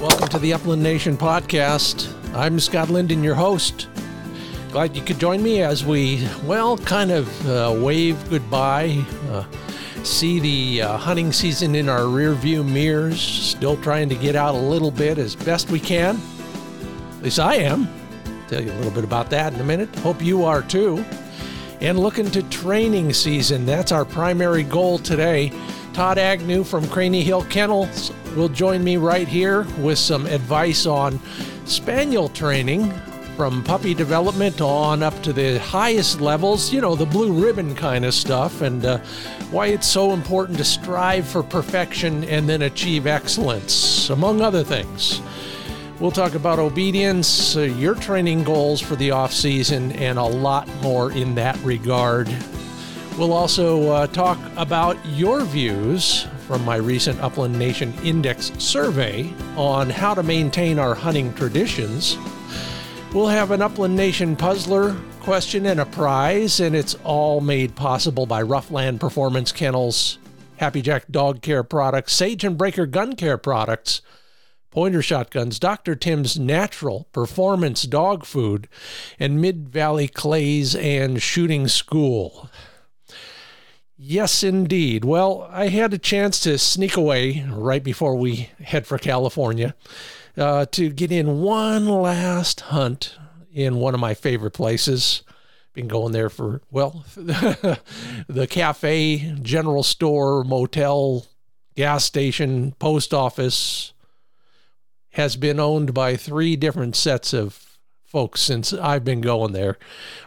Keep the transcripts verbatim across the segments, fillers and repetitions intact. Welcome to the Upland Nation podcast. I'm Scott Linden, your host. Glad you could join me as we, well, kind of uh, wave goodbye, uh, see the uh, hunting season in our rearview mirrors, still trying to get out a little bit as best we can. At least I am. Tell you a little bit about that in a minute. Hope you are too. And looking to training season, that's our primary goal today. Todd Agnew from Craney Hill Kennels will join me right here with some advice on spaniel training, from puppy development on up to the highest levels, you know, the blue ribbon kind of stuff, and uh, why it's so important to strive for perfection and then achieve excellence, among other things. We'll talk about obedience, uh, your training goals for the off-season, and a lot more in that regard. We'll also uh, talk about your views from my recent Upland Nation Index survey on how to maintain our hunting traditions. We'll have an Upland Nation Puzzler question and a prize, and it's all made possible by Ruffland Performance Kennels, Happy Jack Dog Care Products, Sage and Breaker Gun Care Products, Pointer Shotguns, Doctor Tim's Natural Performance Dog Food, and Mid Valley Clays and Shooting School. Yes, indeed. Well, I had a chance to sneak away right before we head for California uh, to get in one last hunt in one of my favorite places. Been going there for, well, the cafe, general store, motel, gas station, post office has been owned by three different sets of folks since I've been going there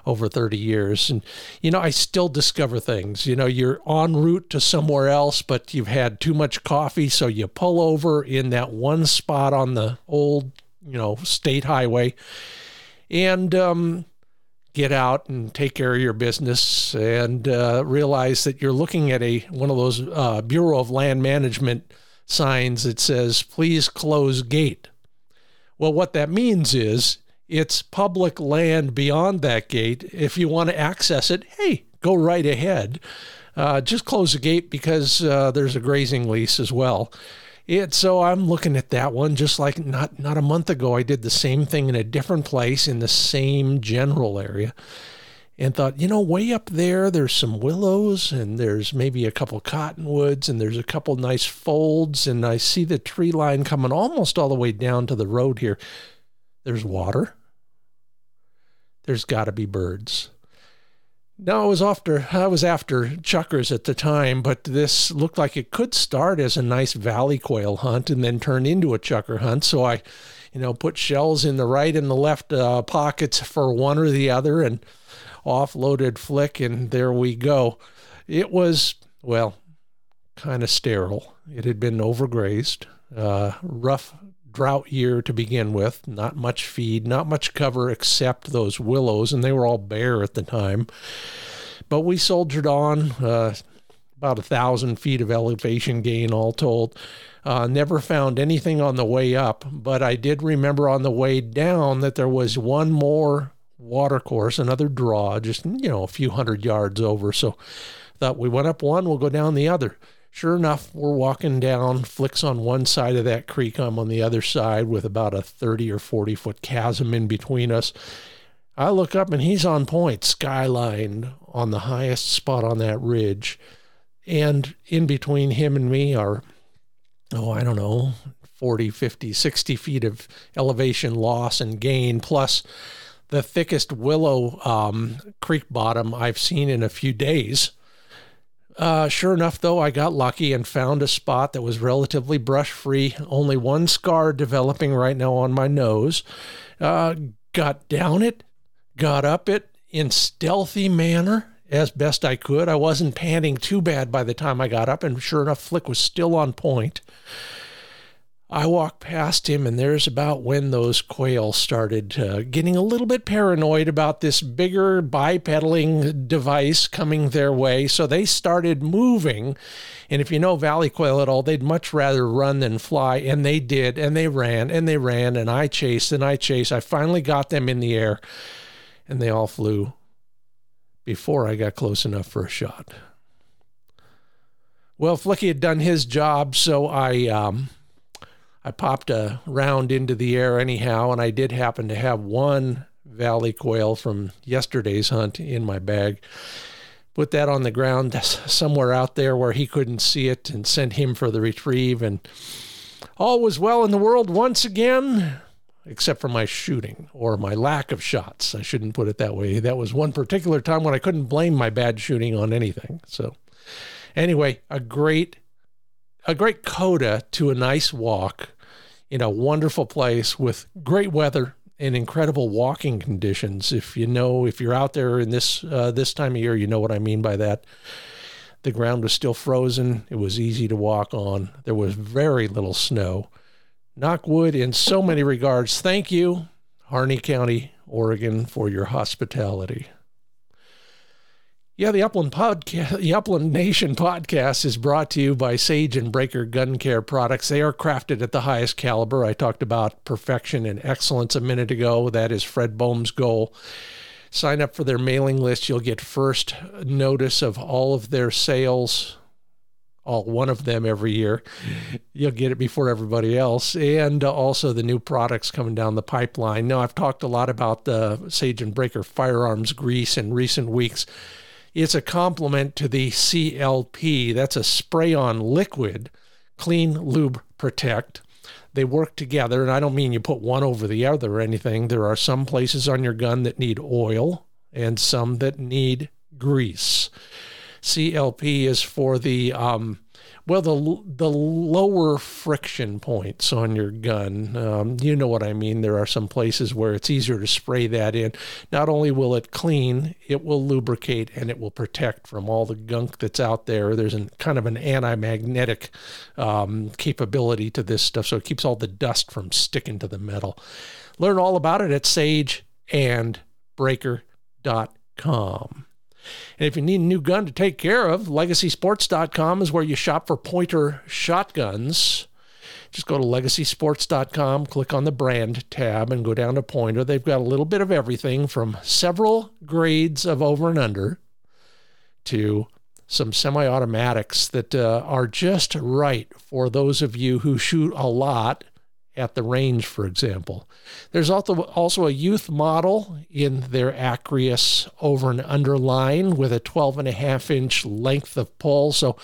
over thirty years. And, you know, I still discover things. You know, you're en route to somewhere else, but you've had too much coffee, so you pull over in that one spot on the old, you know, state highway and um, get out and take care of your business and uh, realize that you're looking at a one of those uh, Bureau of Land Management signs that says, please close gate. Well, what that means is, it's public land beyond that gate. If you want to access it, hey, go right ahead. Uh, just close the gate because uh, there's a grazing lease as well. It, so I'm looking at that one just like not, not a month ago. I did the same thing in a different place in the same general area and thought, you know, way up there, there's some willows and there's maybe a couple cottonwoods and there's a couple nice folds. And I see the tree line coming almost all the way down to the road here. There's water. There's got to be birds. Now, I was after I was after chuckers at the time, but this looked like it could start as a nice valley quail hunt and then turn into a chucker hunt. So I, you know, put shells in the right and the left uh, pockets for one or the other and offloaded Flick, and there we go. It was, well, kind of sterile. It had been overgrazed, uh, rough drought year to begin with, not much feed, not much cover except those willows, and they were all bare at the time. But we soldiered on, uh, about a thousand feet of elevation gain all told. Uh, never found anything on the way up, but I did remember on the way down that there was one more watercourse, another draw, just, you know, a few hundred yards over. So thought we went up one, we'll go down the other. Sure enough, we're walking down, Flick's on one side of that creek, I'm on the other side with about a thirty or forty foot chasm in between us. I look up and he's on point, skyline on the highest spot on that ridge. And in between him and me are, oh, I don't know, forty, fifty, sixty feet of elevation loss and gain, plus the thickest willow um, creek bottom I've seen in a few days. Uh, sure enough, though, I got lucky and found a spot that was relatively brush-free, only one scar developing right now on my nose. Uh, got down it, got up it in stealthy manner as best I could. I wasn't panting too bad by the time I got up, and sure enough, Flick was still on point. I walked past him, and there's about when those quail started uh, getting a little bit paranoid about this bigger bipedal device coming their way. So they started moving. And if you know valley quail at all, they'd much rather run than fly. And they did. And they ran and they ran. And I chased and I chased. I finally got them in the air. And they all flew before I got close enough for a shot. Well, Flicky had done his job. So I... um I popped a round into the air anyhow, and I did happen to have one valley quail from yesterday's hunt in my bag. Put that on the ground somewhere out there where he couldn't see it and sent him for the retrieve, and all was well in the world once again, except for my shooting or my lack of shots. I shouldn't put it that way. That was one particular time when I couldn't blame my bad shooting on anything. So anyway, a great a great coda to a nice walk in a wonderful place with great weather and incredible walking conditions. If you know, if you're out there in this uh, this time of year, you know what I mean by that. The ground was still frozen. It was easy to walk on. There was very little snow. Knock wood in so many regards. Thank you, Harney County, Oregon, for your hospitality. Yeah, the Upland Podca- the Upland Nation podcast is brought to you by Sage and Breaker Gun Care Products. They are crafted at the highest caliber. I talked about perfection and excellence a minute ago. That is Fred Bohm's goal. Sign up for their mailing list. You'll get first notice of all of their sales, all one of them every year. You'll get it before everybody else. And also the new products coming down the pipeline. Now, I've talked a lot about the Sage and Breaker firearms grease in recent weeks. It's a complement to the C L P. That's a spray-on liquid, Clean Lube Protect. They work together, and I don't mean you put one over the other or anything. There are some places on your gun that need oil and some that need grease. C L P is for the, um, well, the the lower friction points on your gun. Um, you know what I mean. There are some places where it's easier to spray that in. Not only will it clean, it will lubricate, and it will protect from all the gunk that's out there. There's an, kind of an anti-magnetic um, capability to this stuff, so it keeps all the dust from sticking to the metal. Learn all about it at sage and breaker dot com. And if you need a new gun to take care of, Legacy Sports dot com is where you shop for Pointer Shotguns. Just go to Legacy Sports dot com, click on the brand tab, and go down to Pointer. They've got a little bit of everything from several grades of over and under to some semi-automatics that uh, are just right for those of you who shoot a lot at the range, for example. There's also also a youth model in their Acrius over and under line with a twelve and a half inch length of pull. So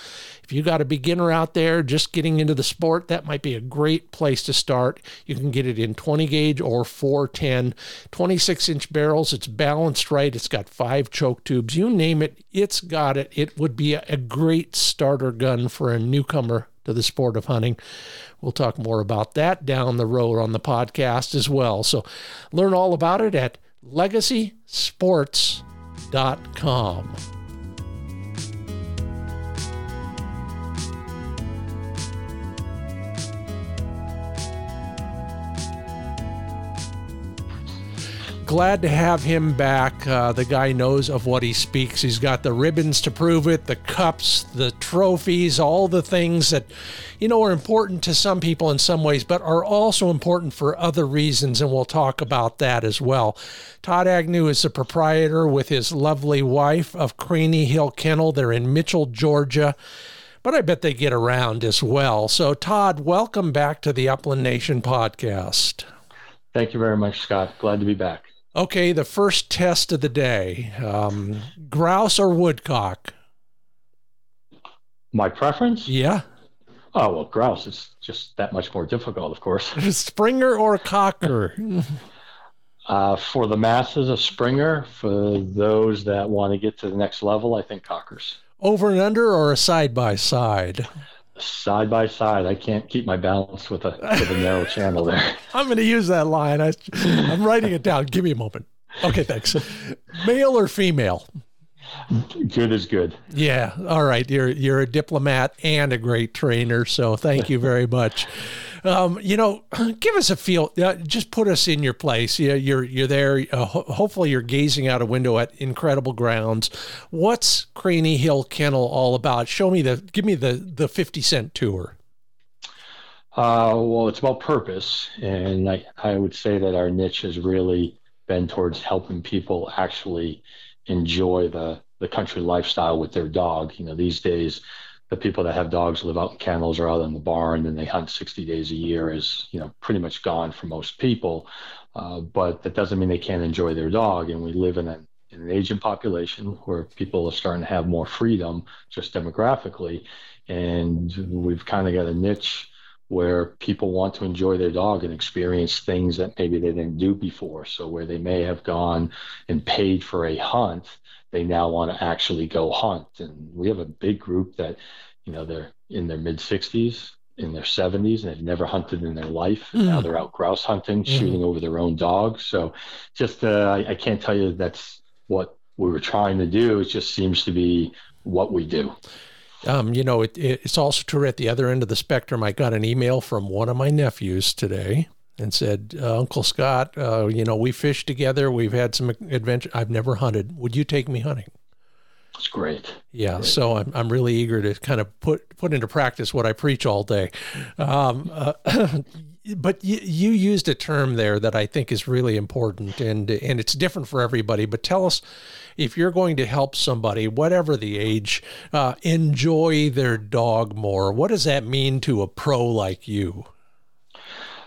if you got a beginner out there just getting into the sport, that might be a great place to start. You can get it in twenty gauge or four ten, twenty-six inch barrels. It's balanced right. It's got five choke tubes. You name it, it's got it. It would be a great starter gun for a newcomer to the sport of hunting. We'll talk more about that down the road on the podcast as well. So learn all about it at legacy sports dot com. Glad to have him back. Uh, the guy knows of what he speaks. He's got the ribbons to prove it, the cups, the trophies, all the things that, you know, are important to some people in some ways, but are also important for other reasons, and we'll talk about that as well. Todd Agnew is the proprietor with his lovely wife of Craney Hill Kennel. They're in Mitchell, Georgia, but I bet they get around as well. So, Todd, welcome back to the Upland Nation podcast. Thank you very much, Scott. Glad to be back. Okay, the first test of the day, um, grouse or woodcock? My preference? Yeah. Oh, well, grouse is just that much more difficult, of course. Springer or cocker? uh, for the masses, a Springer. For those that want to get to the next level, I think cockers. Over and under or a side-by-side? Side by side. I can't keep my balance with a, with a narrow channel there. I'm going to use that line. I, I'm writing it down. Give me a moment. Okay, thanks. Male or female? Good is good. Yeah. All right. You're you're a diplomat and a great trainer, so thank you very much. Um, you know, give us a feel. Uh, just put us in your place. Yeah, you're you're there. Uh, ho- hopefully, you're gazing out a window at incredible grounds. What's Craney Hill Kennel all about? Show me the. Give me the the fifty cent tour. Uh, well, it's about purpose, and I I would say that our niche has really been towards helping people actually enjoy the the country lifestyle with their dog. You know, these days the people that have dogs live out in kennels or out in the barn and they hunt sixty days a year is, you know, pretty much gone for most people. Uh, but that doesn't mean they can't enjoy their dog. And we live in a, in an aging population where people are starting to have more freedom just demographically. And we've kind of got a niche where people want to enjoy their dog and experience things that maybe they didn't do before. So where they may have gone and paid for a hunt, they now want to actually go hunt. And we have a big group that, you know, they're in their mid sixties, in their seventies, and they've never hunted in their life. Mm. Now they're out grouse hunting, mm. shooting over their own dogs. So just, uh, I, I can't tell you that's what we were trying to do. It just seems to be what we do. Um, you know, it, it, it's also true at the other end of the spectrum. I got an email from one of my nephews today and said, uh, Uncle Scott, uh, you know, we fished together. We've had some adventure. I've never hunted. Would you take me hunting? That's great. Yeah. Great. So I'm, I'm really eager to kind of put, put into practice what I preach all day. Um, uh, but you, you used a term there that I think is really important, and, and it's different for everybody, but tell us, if you're going to help somebody, whatever the age, uh, enjoy their dog more, what does that mean to a pro like you?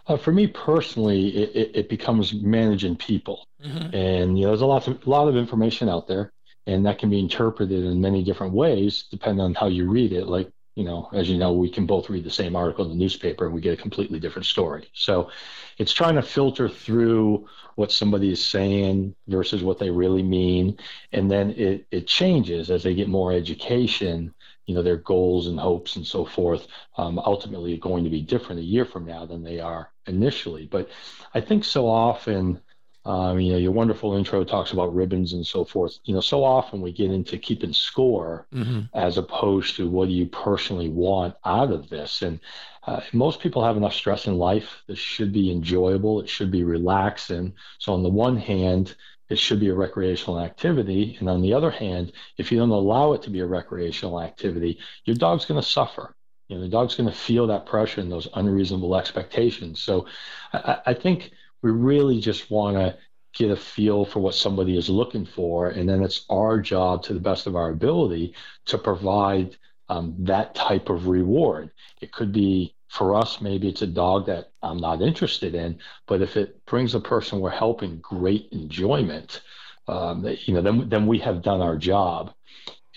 Uh, for me personally, it, it, it becomes managing people. Mm-hmm. And, you know, there's a lot of, a lot of information out there, and that can be interpreted in many different ways, depending on how you read it. Like, you know, as you know, we can both read the same article in the newspaper and we get a completely different story. So it's trying to filter through what somebody is saying versus what they really mean. And then it, it changes as they get more education, you know, their goals and hopes and so forth, um, ultimately going to be different a year from now than they are initially. But I think so often, um, you know, your wonderful intro talks about ribbons and so forth. You know, so often we get into keeping score mm-hmm. as opposed to what do you personally want out of this. And uh, most people have enough stress in life. This should be enjoyable. It should be relaxing. So on the one hand, it should be a recreational activity. And on the other hand, if you don't allow it to be a recreational activity, your dog's going to suffer. You know, the dog's going to feel that pressure and those unreasonable expectations. So I, I think we really just want to get a feel for what somebody is looking for. And then it's our job, to the best of our ability, to provide um, that type of reward. It could be, for us, maybe it's a dog that I'm not interested in, but if it brings the person we're helping great enjoyment, um, you know, then, then we have done our job.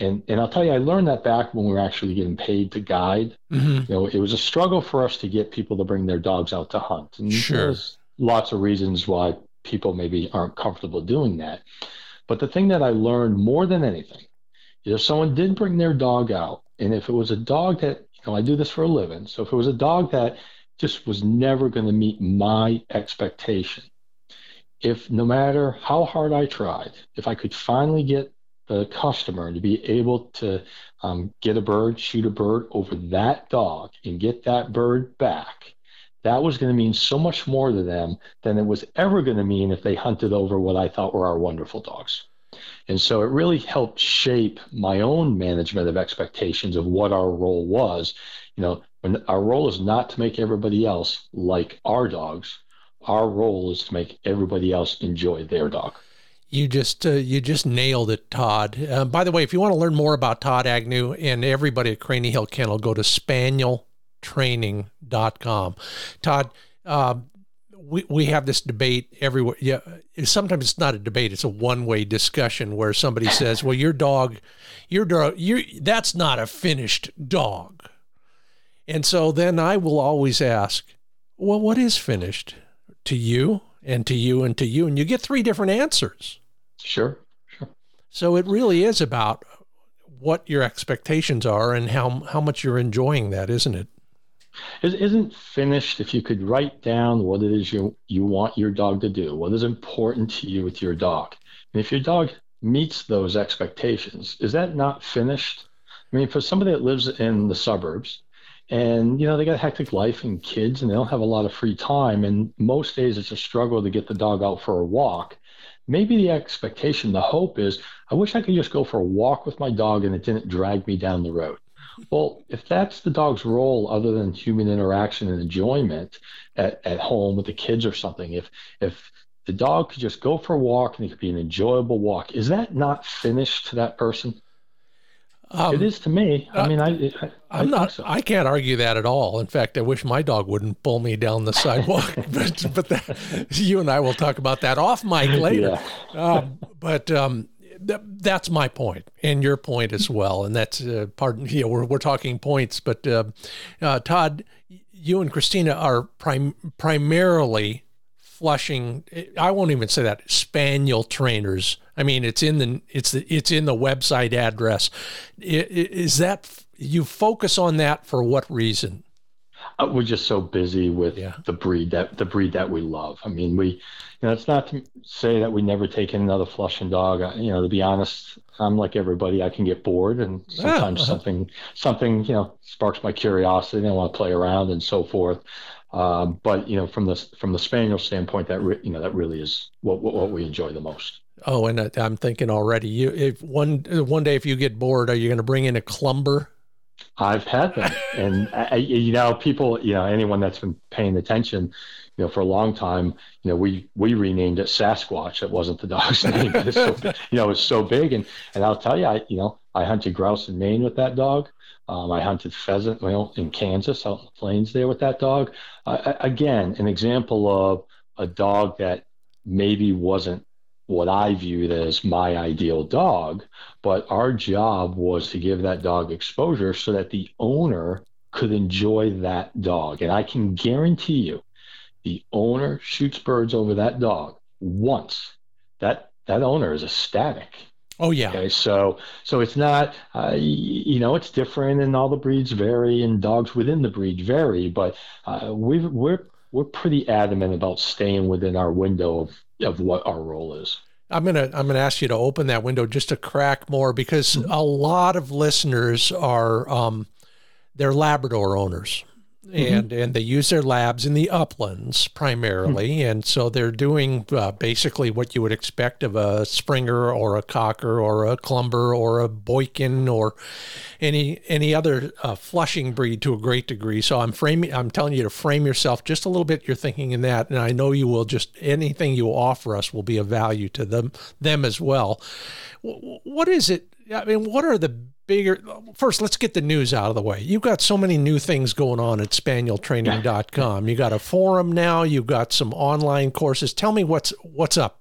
And and I'll tell you, I learned that back when we were actually getting paid to guide. Mm-hmm. You know, it was a struggle for us to get people to bring their dogs out to hunt. And sure. There's lots of reasons why people maybe aren't comfortable doing that. But the thing that I learned more than anything is if someone did bring their dog out, and if it was a dog that, you know, I do this for a living, so if it was a dog that just was never going to meet my expectation, if no matter how hard I tried, if I could finally get the customer to be able to um, get a bird, shoot a bird over that dog and get that bird back, that was going to mean so much more to them than it was ever going to mean if they hunted over what I thought were our wonderful dogs. And so it really helped shape my own management of expectations of what our role was. You know, when our role is not to make everybody else like our dogs. Our role is to make everybody else enjoy their dog. You just uh, you just nailed it, Todd. Uh, by the way, if you want to learn more about Todd Agnew and everybody at Craney Hill Kennel, go to spaniel training dot com. Todd, uh, we we have this debate everywhere. Yeah, sometimes it's not a debate; it's a one-way discussion where somebody says, "Well, your dog, your dog, your that's not a finished dog." And so then I will always ask, "Well, what is finished to you, and to you, and to you?" And you get three different answers. Sure, sure. So it really is about what your expectations are and how how much you're enjoying that, isn't it? It isn't finished if you could write down what it is you, you want your dog to do, what is important to you with your dog. And if your dog meets those expectations, is that not finished? I mean, for somebody that lives in the suburbs and, you know, they got a hectic life and kids and they don't have a lot of free time, and most days it's a struggle to get the dog out for a walk. Maybe the expectation, the hope is, I wish I could just go for a walk with my dog and it didn't drag me down the road. Well, if that's the dog's role other than human interaction and enjoyment at, at home with the kids or something, if if the dog could just go for a walk and it could be an enjoyable walk, is that not finished to that person? Um, it is to me. I uh, mean, I, I, I'm I not, so. I can't argue that at all. In fact, I wish my dog wouldn't pull me down the sidewalk, but, but that, you and I will talk about that off mic later. Yeah. Um, but, um, th- that's my point and your point as well. And that's uh, pardon, you know, we're, we're talking points, but, uh, uh, Todd, you and Christina are prim- primarily flushing. I won't even say that, spaniel trainers. I mean, it's in the it's the, it's in the website address. Is that you focus on that for what reason? Uh, we're just so busy with yeah. the breed that the breed that we love. I mean, we you know it's not to say that we never take in another flushing dog. I, you know, to be honest, I'm like everybody. I can get bored, and sometimes ah. something something you know sparks my curiosity, and I want to play around and so forth. Uh, but you know, from the from the spaniel standpoint, that re, you know that really is what what, what we enjoy the most. Oh, and I'm thinking already. You, if one one day, if you get bored, are you going to bring in a clumber? I've had them, and I, you know, people, you know, anyone that's been paying attention, you know, for a long time, you know, we we renamed it Sasquatch. That wasn't the dog's name. But it's so, you know, it's so big, and and I'll tell you, I you know, I hunted grouse in Maine with that dog. Um, I hunted pheasant well, in Kansas, out in the plains there with that dog. Uh, again, an example of a dog that maybe wasn't what I viewed as my ideal dog, but our job was to give that dog exposure so that the owner could enjoy that dog. And I can guarantee you, the owner shoots birds over that dog once, that that owner is ecstatic. Oh yeah. Okay, so so it's not uh, you know it's different, and all the breeds vary, and dogs within the breed vary, but uh, we've we're we're pretty adamant about staying within our window of of what our role is. I'm gonna I'm gonna ask you to open that window just a crack more, because a lot of listeners are um, they're Labrador owners, mm-hmm. and and they use their labs in the uplands primarily, mm-hmm. and so they're doing uh, basically what you would expect of a Springer or a Cocker or a Clumber or a Boykin or any any other uh, flushing breed to a great degree. So I'm framing I'm telling you to frame yourself just a little bit. You're thinking in that, and I know you will. Just anything you offer us will be of value to them them as well. What is it? I mean, what are the bigger? First, let's get the news out of the way. You've got so many new things going on at spaniel training dot com. You got a forum now. You've got some online courses. Tell me what's what's up.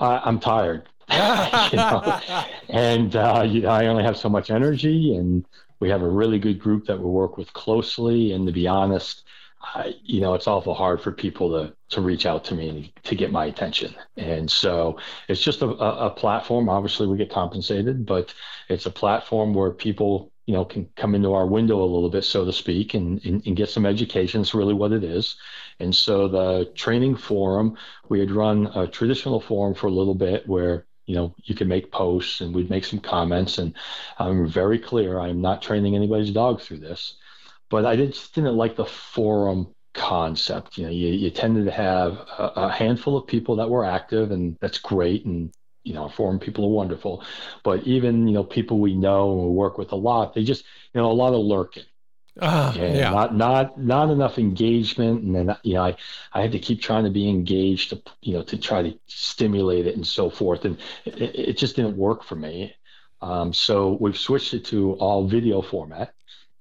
Uh, I'm tired, you know? and uh, you know, I only have so much energy. And we have a really good group that we work with closely. And to be honest, I, you know, it's awful hard for people to, to reach out to me and to get my attention. And so it's just a, a platform. Obviously, we get compensated, but it's a platform where people, you know, can come into our window a little bit, so to speak, and, and, and get some education. It's really what it is. And so the training forum, we had run a traditional forum for a little bit where, you know, you can make posts and we'd make some comments. And I'm very clear, I'm not training anybody's dog through this. But I just didn't like the forum concept. You know, you, you tended to have a, a handful of people that were active, and that's great. And, you know, forum people are wonderful. But even, you know, people we know and we work with a lot, they just, you know, a lot of lurking. Uh, yeah. Not, not, not enough engagement. And then, you know, I, I had to keep trying to be engaged to, you know, to try to stimulate it and so forth. And it, it just didn't work for me. Um, so we've switched it to all video format.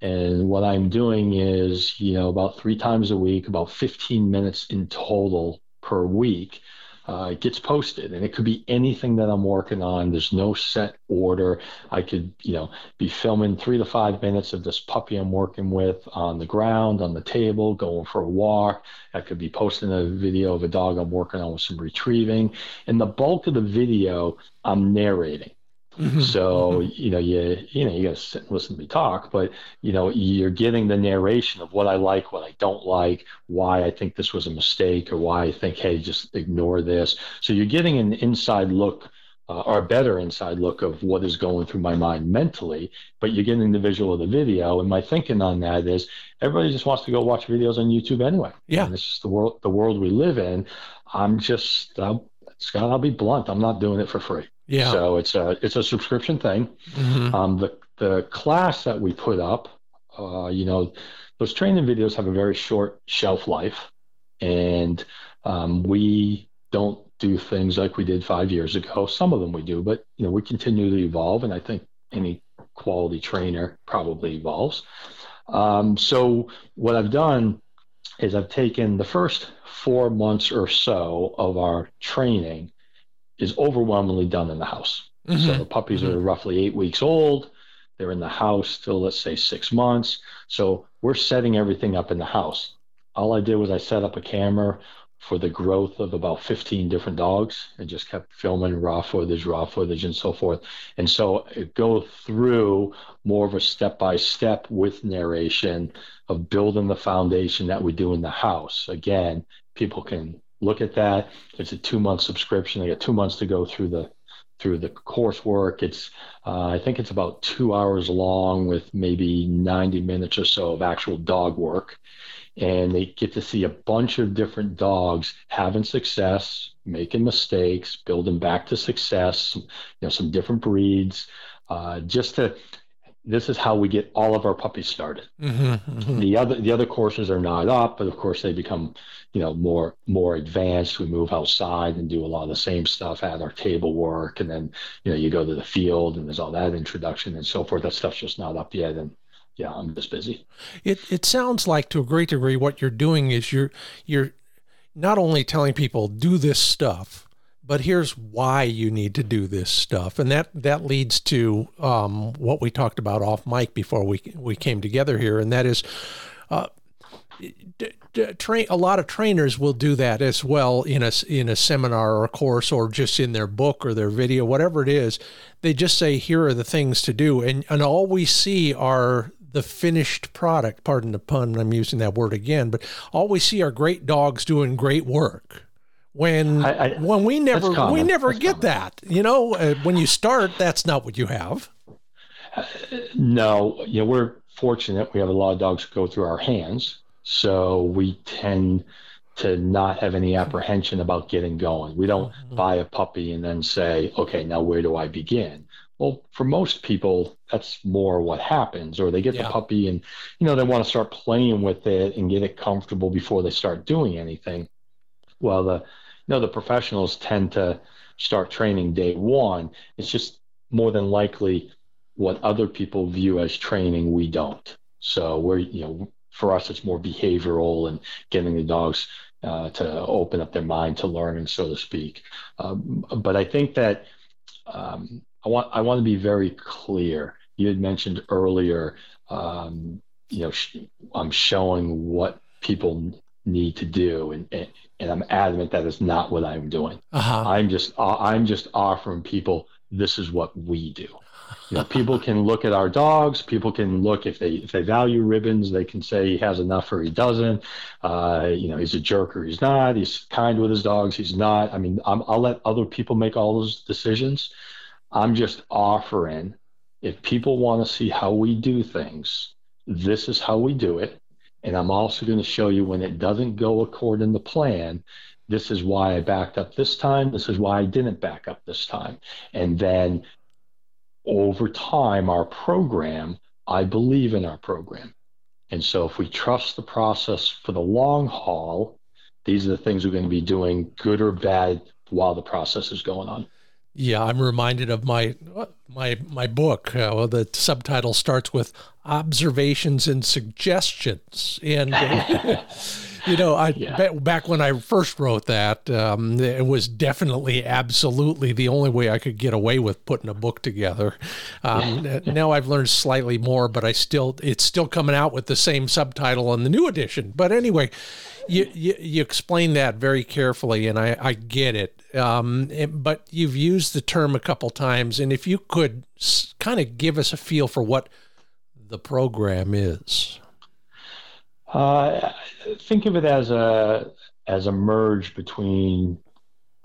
And what I'm doing is, you know, about three times a week, about fifteen minutes in total per week, uh, it gets posted. And it could be anything that I'm working on. There's no set order. I could, you know, be filming three to five minutes of this puppy I'm working with on the ground, on the table, going for a walk. I could be posting a video of a dog I'm working on with some retrieving. And the bulk of the video, I'm narrating. Mm-hmm. So, you know, you, you know, you got to sit and listen to me talk, but, you know, you're getting the narration of what I like, what I don't like, why I think this was a mistake, or why I think, hey, just ignore this. So you're getting an inside look uh, or a better inside look of what is going through my mind mentally, but you're getting the visual of the video. And my thinking on that is everybody just wants to go watch videos on YouTube anyway. Yeah. And it's just the world, the world we live in. I'm just, uh, Scott, I'll be blunt. I'm not doing it for free. Yeah. So it's a it's a subscription thing. Mm-hmm. Um, the the class that we put up, uh, you know, those training videos have a very short shelf life, and um, we don't do things like we did five years ago. Some of them we do, but you know, we continue to evolve. And I think any quality trainer probably evolves. Um, so what I've done is I've taken the first four months or so of our training is overwhelmingly done in the house. Mm-hmm. So the puppies mm-hmm. are roughly eight weeks old. They're in the house till, let's say, six months. So we're setting everything up in the house. All I did was I set up a camera for the growth of about fifteen different dogs and just kept filming raw footage, raw footage, and so forth. And so it goes through more of a step-by-step with narration of building the foundation that we do in the house. Again, people can look at that. It's a two-month subscription. They got two months to go through the through the coursework. It's, uh, I think it's about two hours long with maybe ninety minutes or so of actual dog work. And they get to see a bunch of different dogs having success, making mistakes, building back to success, you know, some different breeds, uh, just to, this is how we get all of our puppies started. Mm-hmm, mm-hmm. The other, the other courses are not up, but of course they become, you know, more, more advanced. We move outside and do a lot of the same stuff at our table work. And then, you know, you go to the field and there's all that introduction and so forth. That stuff's just not up yet. And yeah, I'm just busy. It, it sounds like to a great degree, what you're doing is you're, you're not only telling people do this stuff, but here's why you need to do this stuff. And that, that leads to um, what we talked about off mic before we we came together here, and that is uh, d- d- train, a lot of trainers will do that as well in a, in a seminar or a course or just in their book or their video, whatever it is. They just say, here are the things to do. And, and all we see are the finished product. Pardon the pun, I'm using that word again, but all we see are great dogs doing great work. When I, I, when we never we never that's get common. That, you know, uh, when you start, that's not what you have. Uh, no, you know, we're fortunate. We have a lot of dogs go through our hands, so we tend to not have any apprehension about getting going. We don't mm-hmm. buy a puppy and then say, okay, now where do I begin? Well, for most people, that's more what happens, or they get yeah. the puppy and, you know, they want to start playing with it and get it comfortable before they start doing anything. Well, the No, the professionals tend to start training day one. It's just more than likely what other people view as training, we don't. So we're, you know, for us, it's more behavioral and getting the dogs uh, to open up their mind to learning, so to speak. Um, but I think that um, I want I want to be very clear. You had mentioned earlier, um, you know, sh- I'm showing what people need to do, and, and and I'm adamant that is not what I'm doing. Uh-huh. I'm just uh, I'm just offering people this is what we do. You know, people can look at our dogs. People can look if they if they value ribbons, they can say he has enough or he doesn't. Uh, you know, he's a jerk or he's not. He's kind with his dogs. He's not. I mean, I'm, I'll let other people make all those decisions. I'm just offering if people want to see how we do things, this is how we do it. And I'm also going to show you when it doesn't go according to plan, this is why I backed up this time. This is why I didn't back up this time. And then over time, our program, I believe in our program. And so if we trust the process for the long haul, these are the things we're going to be doing, good or bad, while the process is going on. Yeah, I'm reminded of my my my book. Uh, the subtitle starts with "Observations and Suggestions," and uh, you know, I yeah. back when I first wrote that, um, it was definitely, absolutely the only way I could get away with putting a book together. Um, yeah. Now I've learned slightly more, but I still it's still coming out with the same subtitle on the new edition. But anyway, you you, you explain that very carefully, and I I get it. Um, but you've used the term a couple times, and if you could kind of give us a feel for what the program is. Uh, think of it as a as a merge between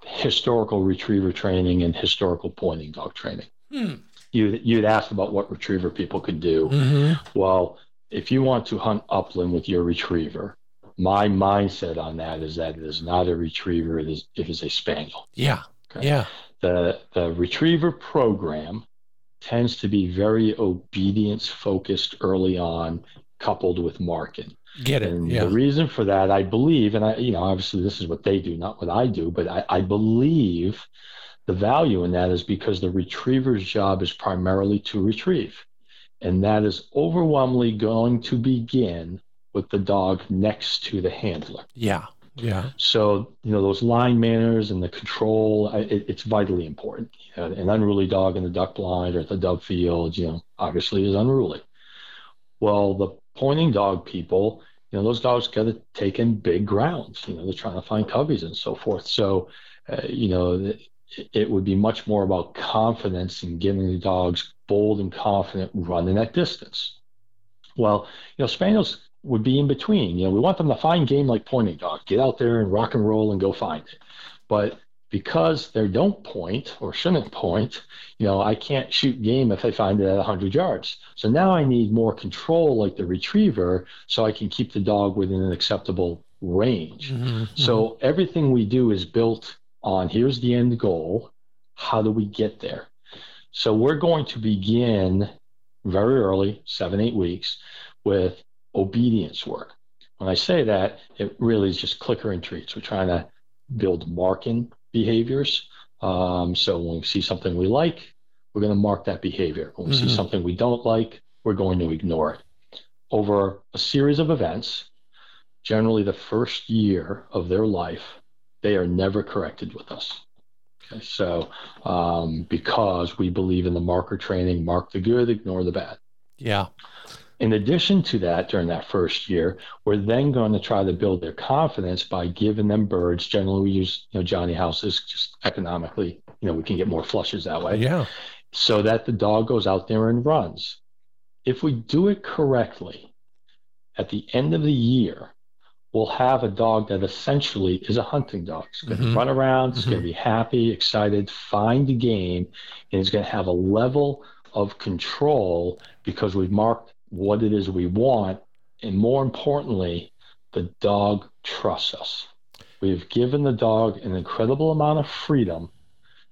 historical retriever training and historical pointing dog training. Hmm. You you'd asked about what retriever people could do. Mm-hmm. Well, if you want to hunt upland with your retriever, my mindset on that is that it is not a retriever, it is it is a spaniel. Yeah. Okay? Yeah. The the retriever program tends to be very obedience focused early on, coupled with marking. Get it. And yeah. the reason for that, I believe, and I you know, obviously this is what they do, not what I do, but I, I believe the value in that is because the retriever's job is primarily to retrieve. and that is overwhelmingly going to begin with the dog next to the handler. Yeah, yeah. So, you know, those line manners and the control, it, it's vitally important. You know, an unruly dog in the duck blind or at the dove field, you know, obviously is unruly. Well, the pointing dog people, you know, those dogs got to take in big grounds. You know, they're trying to find coveys and so forth. So, uh, you know, th- it would be much more about confidence and getting the dogs bold and confident running that distance. Well, you know, spaniels would be in between. You know, we want them to find game like pointing dog, get out there and rock and roll and go find it. But because they don't point or shouldn't point, you know, I can't shoot game if I find it at one hundred yards. So now I need more control like the retriever so I can keep the dog within an acceptable range. Mm-hmm. So everything we do is built on here's the end goal. How do we get there? So we're going to begin very early, seven, eight weeks, with obedience work. When I say that, it really is just clicker and treats. We're trying to build marking behaviors. Um, so when we see something we like, we're going to mark that behavior. When we mm-hmm. see something we don't like, we're going to ignore it. Over a series of events, generally the first year of their life, they are never corrected with us. Okay, so um, because we believe in the marker training, mark the good, ignore the bad. Yeah. In addition to that, during that first year, we're then going to try to build their confidence by giving them birds. Generally, we use, you know, Johnny House is just economically, you know, we can get more flushes that way. Yeah. So that the dog goes out there and runs. If we do it correctly, at the end of the year, we'll have a dog that essentially is a hunting dog. It's going mm-hmm. to run around. It's mm-hmm. going to be happy, excited, find a game, and it's going to have a level of control because we've marked what it is we want, and more importantly, the dog trusts us. We've given the dog an incredible amount of freedom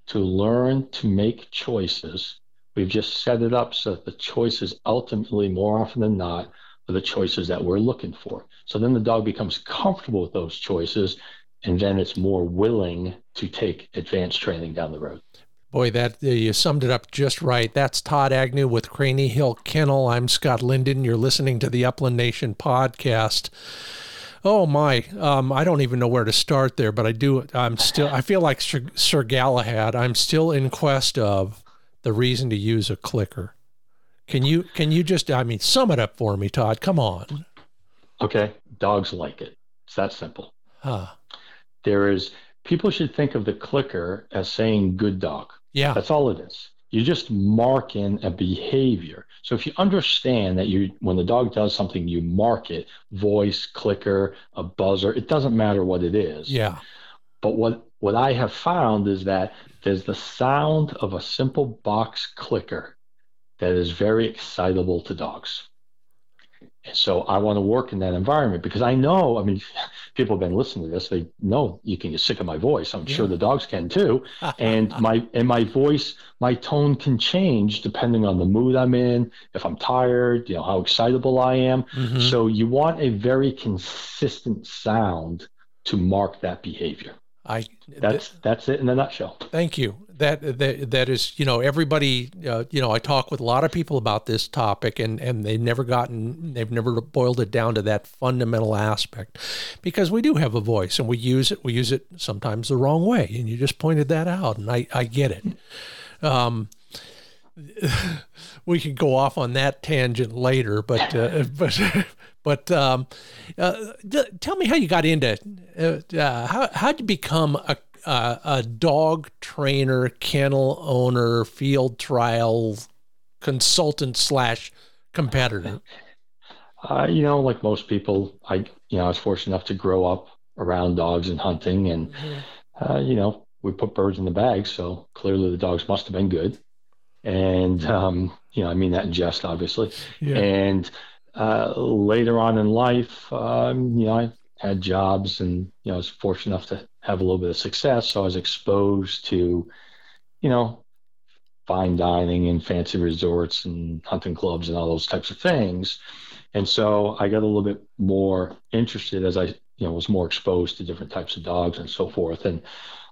to learn to make choices. We've just set it up so that the choices ultimately, more often than not, are the choices that we're looking for. So then the dog becomes comfortable with those choices, and then it's more willing to take advanced training down the road. Boy, that uh, you summed it up just right. That's Todd Agnew with Craney Hill Kennel. I'm Scott Linden. You're listening to the Upland Nation podcast. Oh my, um, I don't even know where to start there, but I do. I'm still. I feel like Sir, Sir Galahad. I'm still in quest of the reason to use a clicker. Can you? Can you just? I mean, sum it up for me, Todd. Come on. Okay, dogs like it. It's that simple. Huh. There is. People should think of the clicker as saying good dog. Yeah. That's all it is. You're just marking a behavior. So if you understand that you, when the dog does something, you mark it, voice, clicker, a buzzer, it doesn't matter what it is. Yeah. But what, what I have found is that there's the sound of a simple box clicker that is very excitable to dogs. So I want to work in that environment because I know, I mean, people have been listening to this. They know you can get sick of my voice. I'm yeah. sure the dogs can too. And my and my voice, my tone can change depending on the mood I'm in, if I'm tired, you know, how excitable I am. Mm-hmm. So you want a very consistent sound to mark that behavior. I that's th- that's it in a nutshell. Thank you. That that that is, you know, everybody, uh, you know, I talk with a lot of people about this topic, and and they've never gotten, they've never boiled it down to that fundamental aspect, because we do have a voice and we use it, we use it sometimes the wrong way, and you just pointed that out, and I I get it. Um, we could go off on that tangent later, but uh, but. But um, uh, th- tell me how you got into uh, uh, how how'd you become a uh, a dog trainer, kennel owner, field trial consultant slash competitor? Uh, you know, like most people, I you know I was fortunate enough to grow up around dogs and hunting, and mm-hmm. uh, you know we put birds in the bag, so clearly the dogs must have been good, and um, you know I mean that in jest, obviously, yeah. and. Uh, later on in life, um, you know, I had jobs and, you know, I was fortunate enough to have a little bit of success. So I was exposed to, you know, fine dining and fancy resorts and hunting clubs and all those types of things. And so I got a little bit more interested as I, you know, was more exposed to different types of dogs and so forth. And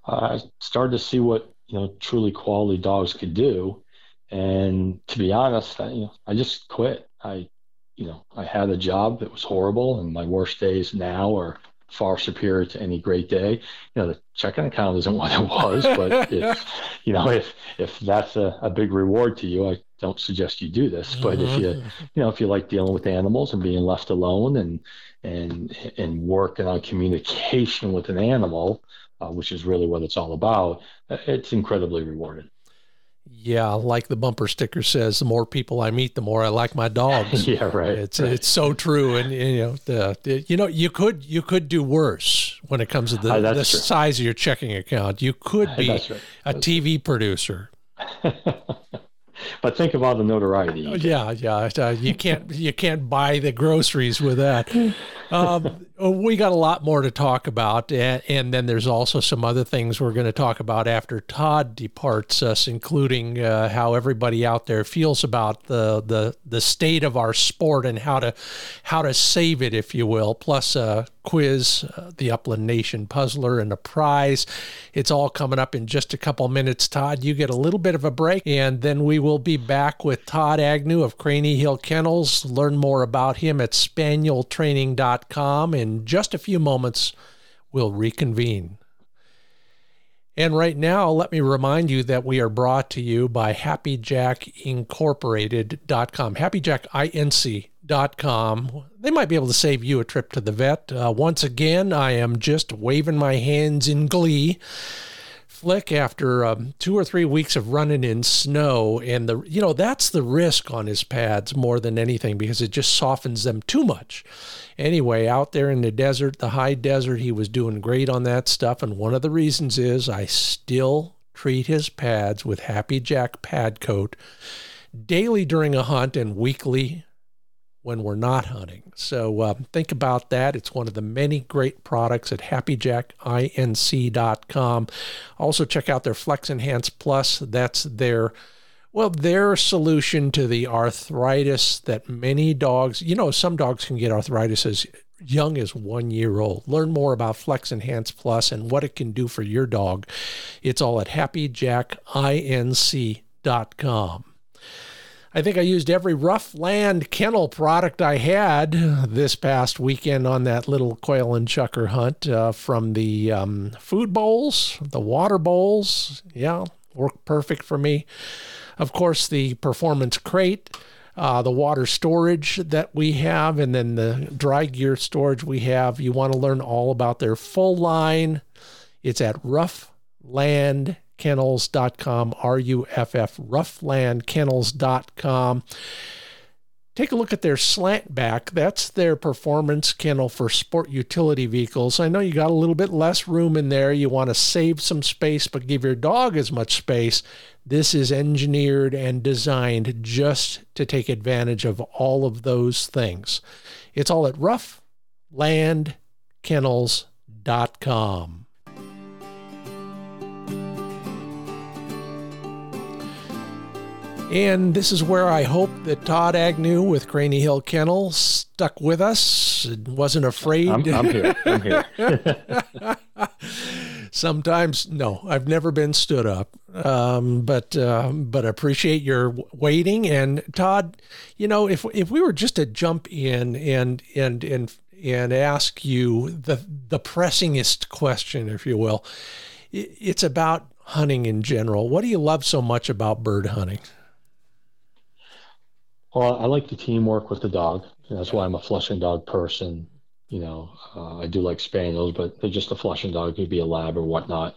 uh, I started to see what, you know, truly quality dogs could do. And to be honest, I, you know, I just quit. I, you know, I had a job that was horrible, and my worst days now are far superior to any great day. You know, the checking account isn't what it was, but if, you know, if, if that's a, a big reward to you, I don't suggest you do this. But mm-hmm. if you, you know, if you like dealing with animals and being left alone and, and, and working on communication with an animal, uh, which is really what it's all about, it's incredibly rewarding. Yeah, like the bumper sticker says, the more people I meet, the more I like my dogs. Yeah, right. It's right. It's so true, and you know, the, the, you know, you could you could do worse when it comes to the, uh, the size of your checking account. You could be right. a T V producer. But think of all the notoriety. Yeah, yeah. Uh, you can't you can't buy the groceries with that. Um, we got a lot more to talk about, and, and then there's also some other things we're going to talk about after Todd departs us, including uh, how everybody out there feels about the the the state of our sport and how to how to save it, if you will. Plus a quiz, uh, the Upland Nation Puzzler, and a prize. It's all coming up in just a couple minutes. Todd, you get a little bit of a break, and then we will be back with Todd Agnew of Craney Hill Kennels. Learn more about him at spaniel training dot com. In just a few moments, we'll reconvene. And right now, let me remind you that we are brought to you by happy jack incorporated dot com. happy jack inc dot com. They might be able to save you a trip to the vet. Uh, once again, I am just waving my hands in glee. Flick, after um, two or three weeks of running in snow, and the you know that's the risk on his pads more than anything, because it just softens them too much. Anyway, out there in the desert, the high desert, he was doing great on that stuff, and one of the reasons is I still treat his pads with Happy Jack Pad Coat daily during a hunt and weekly when we're not hunting. So uh, think about that. It's one of the many great products at happy jack inc dot com. Also check out their Flex Enhance Plus. That's their, well, their solution to the arthritis that many dogs, you know, some dogs can get arthritis as young as one year old. Learn more about Flex Enhance Plus and what it can do for your dog. It's all at happy jack inc dot com. I think I used every Ruffland kennel product I had this past weekend on that little quail and chucker hunt, uh, from the um, food bowls, the water bowls. Yeah, worked perfect for me. Of course, the performance crate, uh, the water storage that we have, and then the dry gear storage we have. You want to learn all about their full line. It's at Ruffland kennels dot com, R U F F, ruffland kennels dot com. Take a look at their slant back. That's their performance kennel for sport utility vehicles. I know you got a little bit less room in there. You want to save some space, but give your dog as much space. This is engineered and designed just to take advantage of all of those things. It's all at ruffland kennels dot com. And this is where I hope that Todd Agnew with Craney Hill Kennel stuck with us and wasn't afraid. I'm, I'm here. I'm here. Sometimes, no, I've never been stood up, um, but uh, but appreciate your waiting. And Todd, you know, if if we were just to jump in and and and and ask you the the pressingest question, if you will, it's about hunting in general. What do you love so much about bird hunting? Well, I like the teamwork with the dog. That's why I'm a Flushing dog person. You know, uh, I do like spaniels, but they're just a Flushing dog. It could be a lab or whatnot.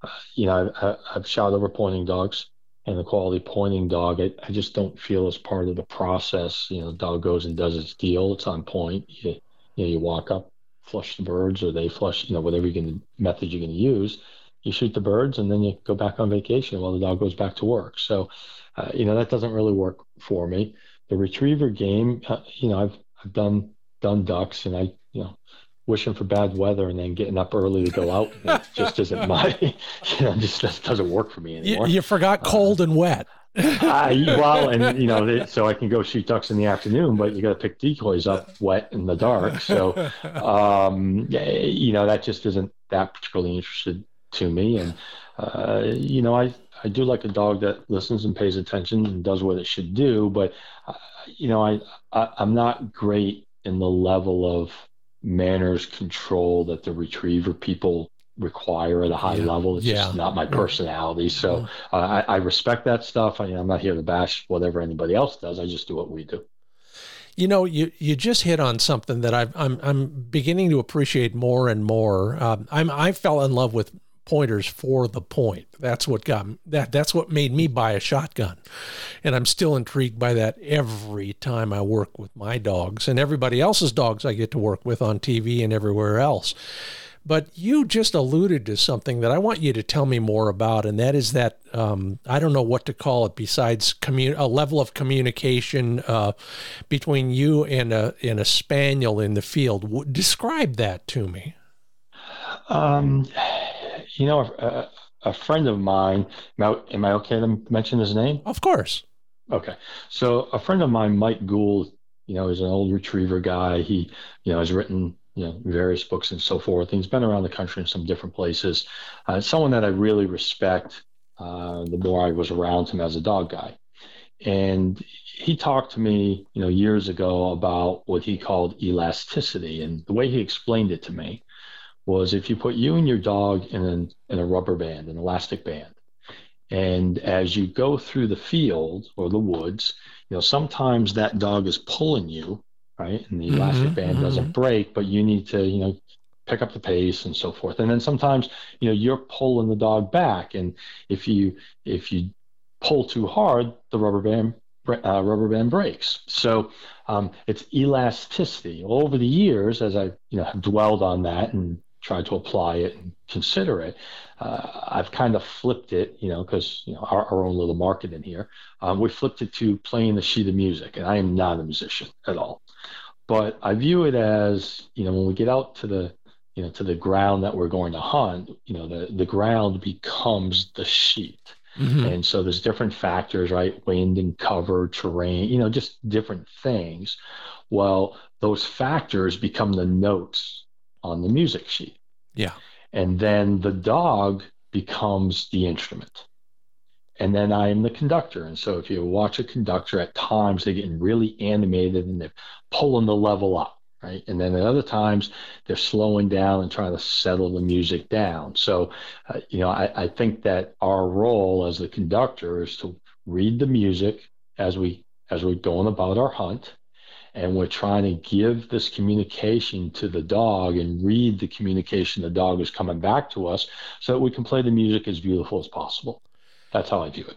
Uh, you know, I, I, I've shot over pointing dogs, and the quality pointing dog, I, I just don't feel is part of the process. You know, the dog goes and does its deal. It's on point. You, you know, you walk up, flush the birds, or they flush, you know, whatever you can, method you're going to use. You shoot the birds, and then you go back on vacation while the dog goes back to work. So, uh, you know, that doesn't really work for me. The retriever game, uh, you know, I've I've done done ducks, and I, you know, wishing for bad weather and then getting up early to go out. It just isn't my, you know, just that doesn't work for me anymore. You, you forgot cold uh, and wet. I, well, and you know, they, so I can go shoot ducks in the afternoon, but you got to pick decoys up wet in the dark. So, um, you know, that just isn't that particularly interested to me. And, uh, you know, I, I do like a dog that listens and pays attention and does what it should do. But, uh, you know, I, I, I'm not great in the level of manners control that the retriever people require at a high yeah. level. It's yeah. just not my personality. So yeah. uh, I, I respect that stuff. I, I'm not here to bash whatever anybody else does. I just do what we do. You know, you, you just hit on something that I've, I'm I'm beginning to appreciate more and more. Um, I'm I fell in love with pointers for the point. That's what got that. That's what made me buy a shotgun, and I'm still intrigued by that every time I work with my dogs and everybody else's dogs I get to work with on T V and everywhere else. But you just alluded to something that I want you to tell me more about, and that is that, um, I don't know what to call it besides commun- a level of communication uh, between you and a, and a spaniel in the field. W- describe that to me. Um, you know, a, a friend of mine, am I, am I okay to mention his name? Of course. Okay. So a friend of mine, Mike Gould, you know, is an old retriever guy. He, you know, has written, you know, various books and so forth. He's been around the country in some different places. Uh, someone that I really respect, uh, the more I was around him as a dog guy. And he talked to me, you know, years ago about what he called elasticity. And the way he explained it to me was, if you put you and your dog in an, in a rubber band, an elastic band, and as you go through the field or the woods, you know, sometimes that dog is pulling you, right? And the elastic mm-hmm, band mm-hmm. doesn't break, but you need to, you know, pick up the pace and so forth. And then sometimes, you know, you're pulling the dog back. And if you, if you pull too hard, the rubber band, uh, rubber band breaks. So um, it's elasticity. Over the years, as I, you know, have dwelled on that and tried to apply it and consider it, uh, I've kind of flipped it, you know, because, you know, our, our own little market in here, um, we flipped it to playing a sheet of music. And I am not a musician at all. But I view it as, you know, when we get out to the, you know, to the ground that we're going to hunt, you know, the, the ground becomes the sheet. Mm-hmm. And so there's different factors, right? Wind and cover, terrain, you know, just different things. Well, those factors become the notes on the music sheet. Yeah. And then the dog becomes the instrument. And then I am the conductor. And so if you watch a conductor, at times they're getting really animated and they're pulling the level up, right? And then at other times they're slowing down and trying to settle the music down. So, uh, you know, I, I think that our role as the conductor is to read the music as we, as we're going about our hunt. And we're trying to give this communication to the dog and read the communication the dog is coming back to us so that we can play the music as beautiful as possible. That's how I view it.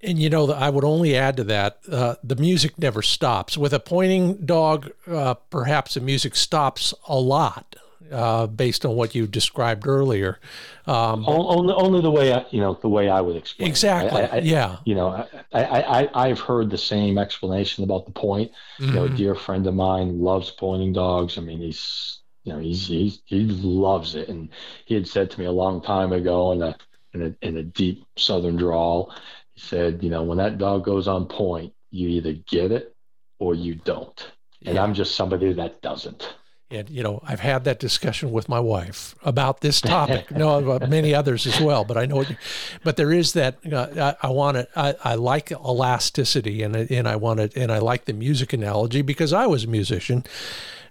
And, you know, I would only add to that, uh, the music never stops. With a pointing dog, uh, perhaps the music stops a lot, uh, based on what you described earlier. Um, only, only the way, I, you know, the way I would explain exactly. it. I, I, yeah. You know, I, I, I, I've heard the same explanation about the point. Mm-hmm. You know, a dear friend of mine loves pointing dogs. I mean, he's, you know, he's, he's, he loves it. And he had said to me a long time ago, and, uh, In a, in a deep southern drawl, he said, you know, when that dog goes on point, you either get it or you don't. And yeah. I'm just somebody that doesn't. And, you know, I've had that discussion with my wife about this topic. No, about many others as well, but I know it. But there is that, uh, I, I want to, I, I like elasticity, and, and I want to, and I like the music analogy because I was a musician.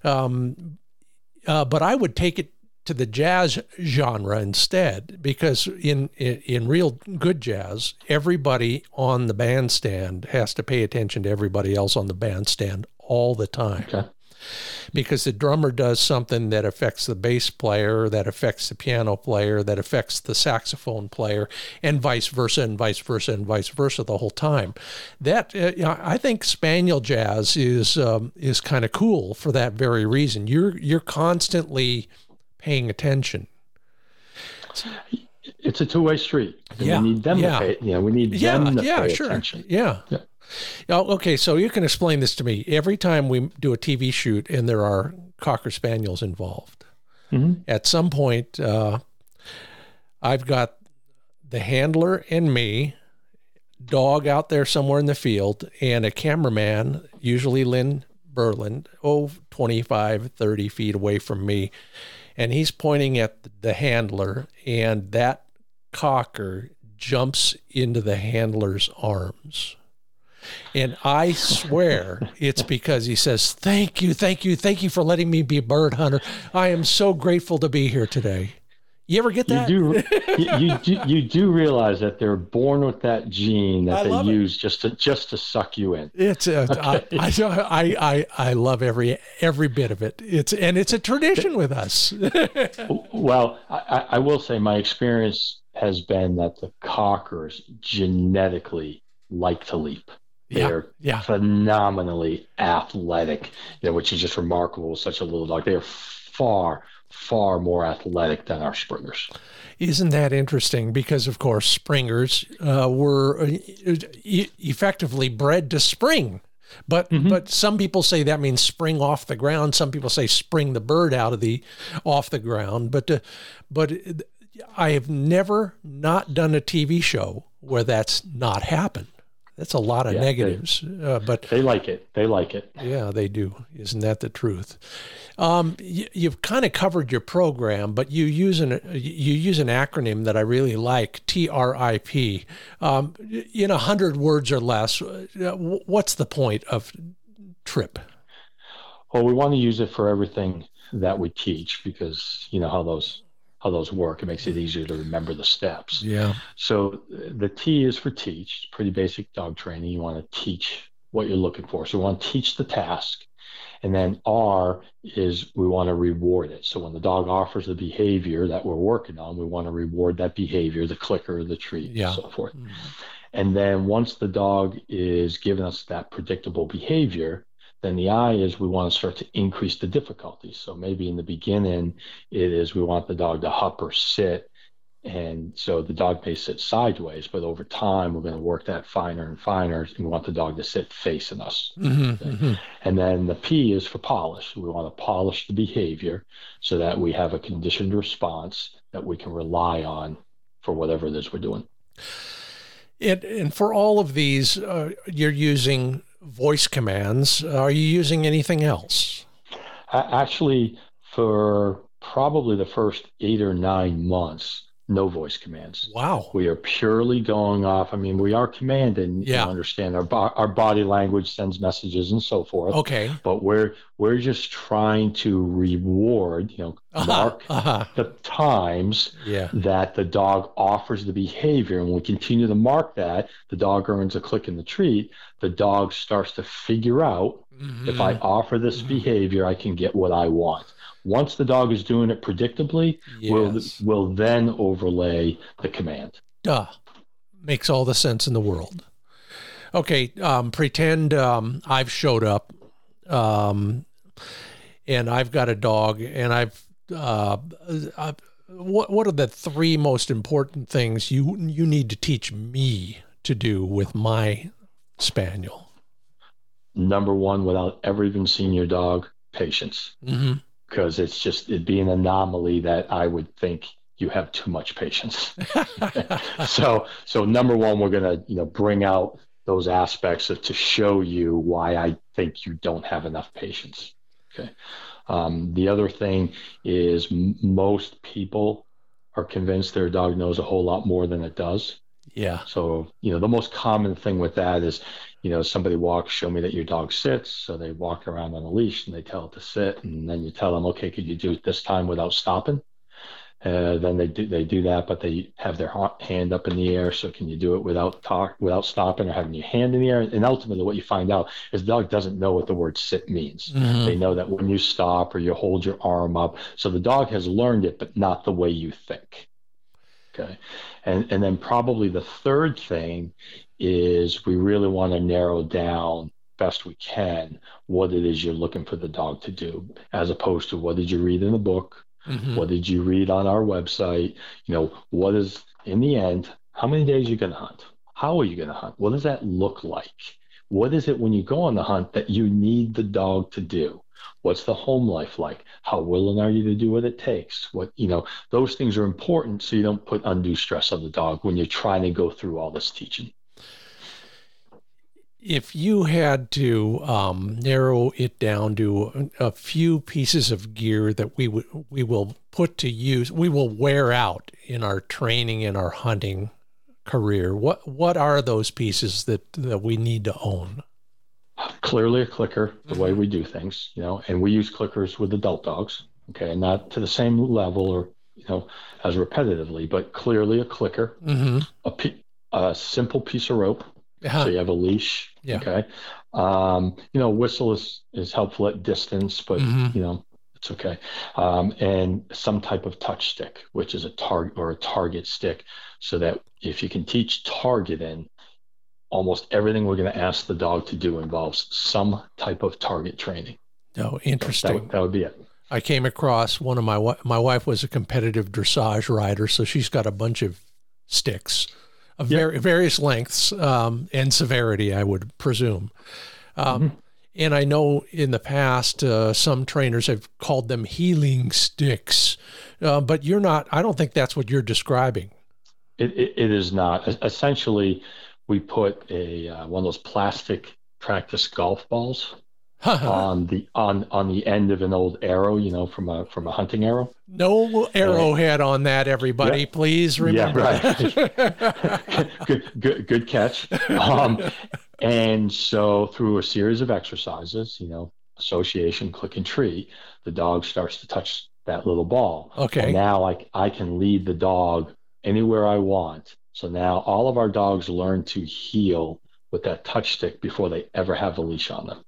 Um, uh, but I would take it to the jazz genre instead, because in, in in real good jazz, everybody on the bandstand has to pay attention to everybody else on the bandstand all the time. Okay. Because the drummer does something that affects the bass player, that affects the piano player, that affects the saxophone player, and vice versa, and vice versa, and vice versa the whole time. That, uh, I think spaniel jazz is um, is kind of cool for that very reason. You're you're constantly paying attention. It's a two-way street. Yeah. We need them yeah. to pay, you know, we need yeah, them to yeah, pay sure. attention. Yeah. yeah. Okay, so you can explain this to me. Every time we do a T V shoot and there are Cocker Spaniels involved, mm-hmm. at some point, uh, I've got the handler and me, dog out there somewhere in the field, and a cameraman, usually Lynn Berlin, oh, twenty-five, thirty feet away from me. And he's pointing at the handler, and that cocker jumps into the handler's arms. And I swear it's because he says, thank you, thank you, thank you for letting me be a bird hunter. I am so grateful to be here today. You ever get that? You do, you, you, do, you do realize that they're born with that gene that I they use it. just to just to suck you in. It's a, okay. I, I I I love every every bit of it. It's and it's a tradition with us. Well, I, I will say my experience has been that the cockers genetically like to leap. They're yeah, yeah. phenomenally athletic, you know, which is just remarkable. Such a little dog. They are far. far more athletic than our springers. Isn't that interesting? Because of course springers uh, were e- effectively bred to spring, but mm-hmm. but some people say that means spring off the ground. Some people say spring the bird out of the off the ground. But uh, but I have never not done a T V show where that's not happened. That's a lot of yeah, negatives, they, uh, but they like it. They like it. Yeah, they do. Isn't that the truth? Um, you, you've kind of covered your program, but you use an you use an acronym that I really like, T R I P. Um, in a hundred words or less, what's the point of TRIP? Well, we want to use it for everything that we teach because you know how those. how those work. It makes it easier to remember the steps. Yeah. So the T is for teach. It's pretty basic dog training. You want to teach what you're looking for. So we want to teach the task. And then R is we want to reward it. So when the dog offers the behavior that we're working on, we want to reward that behavior, the clicker, the treat, yeah. and so forth. Mm-hmm. And then once the dog is giving us that predictable behavior, then the I is we want to start to increase the difficulty. So maybe in the beginning, it is we want the dog to hop or sit. And so the dog may sit sideways, but over time, we're going to work that finer and finer. And we want the dog to sit facing us. Mm-hmm, mm-hmm. And then the P is for polish. We want to polish the behavior so that we have a conditioned response that we can rely on for whatever it is we're doing. It, and for all of these, uh, you're using voice commands. Are you using anything else? Actually, for probably the first eight or nine months, no voice commands. Wow. We are purely going off. I mean, we are commanding. Yeah. You understand our our body language sends messages and so forth. Okay. But we're we're just trying to reward, you know, uh-huh. mark uh-huh. the times yeah. that the dog offers the behavior, and we continue to mark that. The dog earns a click and the treat. The dog starts to figure out mm-hmm. if I offer this mm-hmm. behavior, I can get what I want. Once the dog is doing it predictably, yes. we'll, we'll then overlay the command. Duh. Makes all the sense in the world. Okay, um, pretend um, I've showed up um, and I've got a dog and I've, uh, I've... What What are the three most important things you you need to teach me to do with my spaniel? Number one, without ever even seeing your dog, patience. Mm-hmm. Because it's just, it'd be an anomaly that I would think you have too much patience. so, so number one, we're going to, you know, bring out those aspects of, to show you why I think you don't have enough patience. Okay. Um, the other thing is m- most people are convinced their dog knows a whole lot more than it does. Yeah. So, you know, the most common thing with that is, you know, somebody walks, show me that your dog sits. So they walk around on a leash and they tell it to sit. And then you tell them, okay, could you do it this time without stopping? Uh, then they do, they do that, but they have their hand up in the air. So can you do it without talk, without stopping or having your hand in the air? And ultimately what you find out is the dog doesn't know what the word sit means. Mm-hmm. They know that when you stop or you hold your arm up. So the dog has learned it, but not the way you think. Okay. And and then probably the third thing is we really want to narrow down best we can what it is you're looking for the dog to do, as opposed to what did you read in the book, mm-hmm. what did you read on our website, you know, what is, in the end, how many days are you going to hunt? How are you going to hunt? What does that look like? What is it when you go on the hunt that you need the dog to do? What's the home life like? How willing are you to do what it takes? What, you know, those things are important so you don't put undue stress on the dog when you're trying to go through all this teaching. If you had to um, narrow it down to a few pieces of gear that we w- we will put to use, we will wear out in our training and our hunting career, what what are those pieces that, that we need to own? Clearly a clicker, the way we do things, you know, and we use clickers with adult dogs, okay, not to the same level or, you know, as repetitively, but clearly a clicker, mm-hmm. a, pe- a simple piece of rope. Uh-huh. So you have a leash, yeah. okay? Um, you know, whistle is, is helpful at distance, but, mm-hmm. you know, it's okay. Um, and some type of touch stick, which is a target or a target stick, so that if you can teach targeting, almost everything we're going to ask the dog to do involves some type of target training. Oh, interesting. That would, that would be it. I came across one of my – my wife was a competitive dressage rider, so she's got a bunch of sticks. Of yep. var- various lengths um, and severity, I would presume. Um, mm-hmm. And I know in the past, uh, some trainers have called them healing sticks, uh, but you're not, I don't think that's what you're describing. It, it, it is not. Essentially, we put a uh, one of those plastic practice golf balls on the on on the end of an old arrow, you know, from a from a hunting arrow. No arrowhead uh, on that, everybody. Yeah. Please remember. Yeah, right. good, good, good catch. Um, and so, through a series of exercises, you know, association, click, and tree, the dog starts to touch that little ball. Okay. And now, like, I can lead the dog anywhere I want. So now, all of our dogs learn to heel with that touch stick before they ever have a leash on them.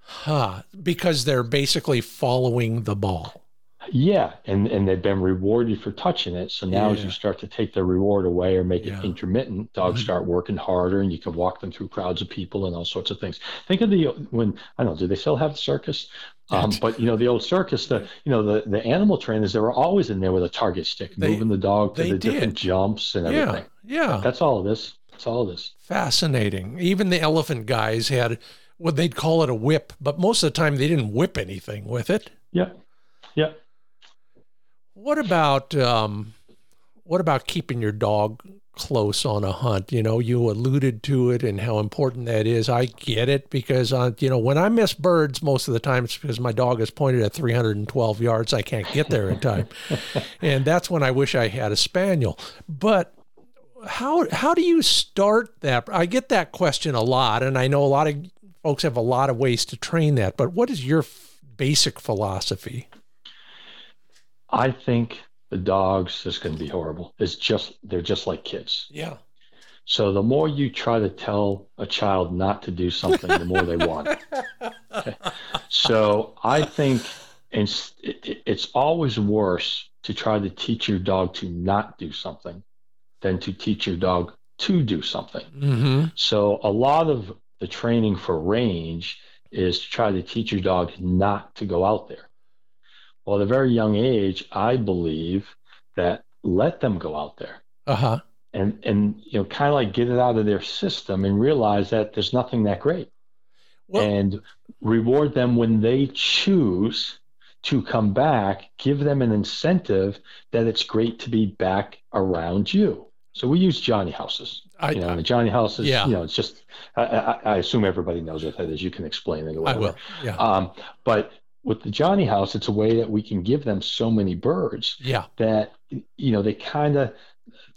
Huh, because they're basically following the ball. Yeah, and, and they've been rewarded for touching it. So now yeah. as you start to take their reward away or make yeah. it intermittent, dogs mm-hmm. start working harder, and you can walk them through crowds of people and all sorts of things. Think of the, when, I don't know, do they still have the circus? Um, but, you know, the old circus, the you know, the, the animal trainers, they were always in there with a target stick, they, moving the dog to the did. different jumps and everything. Yeah, yeah. That's all of this. That's all of this. Fascinating. Even the elephant guys had... Well, they'd call it a whip, but most of the time they didn't whip anything with it. Yeah, yeah. What about um, what about keeping your dog close on a hunt? You know, you alluded to it and how important that is. I get it because, uh, you know, when I miss birds, most of the time it's because my dog is pointed at three hundred twelve yards. I can't get there in time. And that's when I wish I had a spaniel. But how how do you start that? I get that question a lot, and I know a lot of folks have a lot of ways to train that, but what is your f- basic philosophy? I think the dogs, this can be horrible. It's just, they're just like kids. Yeah. So the more you try to tell a child not to do something, the more they want it. Okay. So I think it's, it, it's always worse to try to teach your dog to not do something than to teach your dog to do something. Mm-hmm. So a lot of the training for range is to try to teach your dog not to go out there. Well, at a very young age, I believe that let them go out there. Uh-huh. And, and you know, kind of like get it out of their system and realize that there's nothing that great. Well, and reward them when they choose to come back, give them an incentive that it's great to be back around you. So we use Johnny Houses. I, you know, the Johnny House is, yeah. you know, it's just, I, I, I assume everybody knows what that is. You can explain it or whatever. I will, yeah. Um, but with the Johnny House, it's a way that we can give them so many birds yeah. that, you know, they kind of,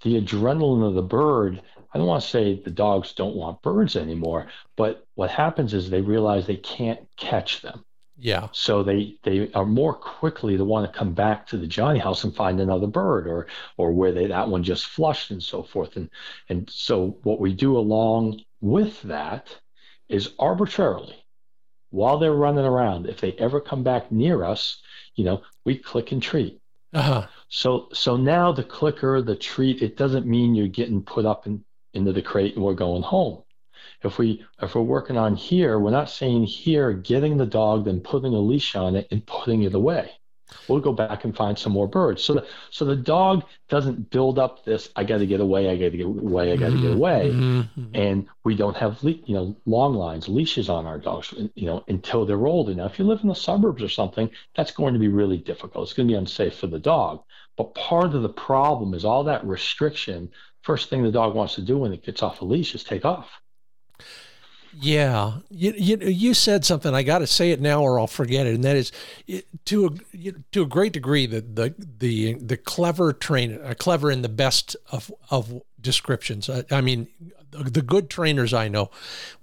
the adrenaline of the bird, I don't want to say the dogs don't want birds anymore, but what happens is they realize they can't catch them. Yeah. So they, they are more quickly to want to come back to the Johnny House and find another bird or or where they that one just flushed and so forth. And and so what we do along with that is arbitrarily, while they're running around, if they ever come back near us, you know, we click and treat. Uh-huh. So so now the clicker, the treat, it doesn't mean you're getting put up in, into the crate and we're going home. If we if we're working on here, we're not saying here, getting the dog, then putting a leash on it and putting it away. We'll go back and find some more birds. So the, so the dog doesn't build up this, I got to get away, I got to get away, I got to mm-hmm. get away. Mm-hmm. And we don't have, le- you know, long lines, leashes on our dogs, you know, until they're older. Now, if you live in the suburbs or something, that's going to be really difficult. It's going to be unsafe for the dog. But part of the problem is all that restriction. First thing the dog wants to do when it gets off a leash is take off. Yeah. You, you you said something, I got to say it now or I'll forget it. And that is, it, to a, to a great degree, the, the, the, the clever trainer, uh, clever in the best of, of descriptions. I, I mean, the good trainers I know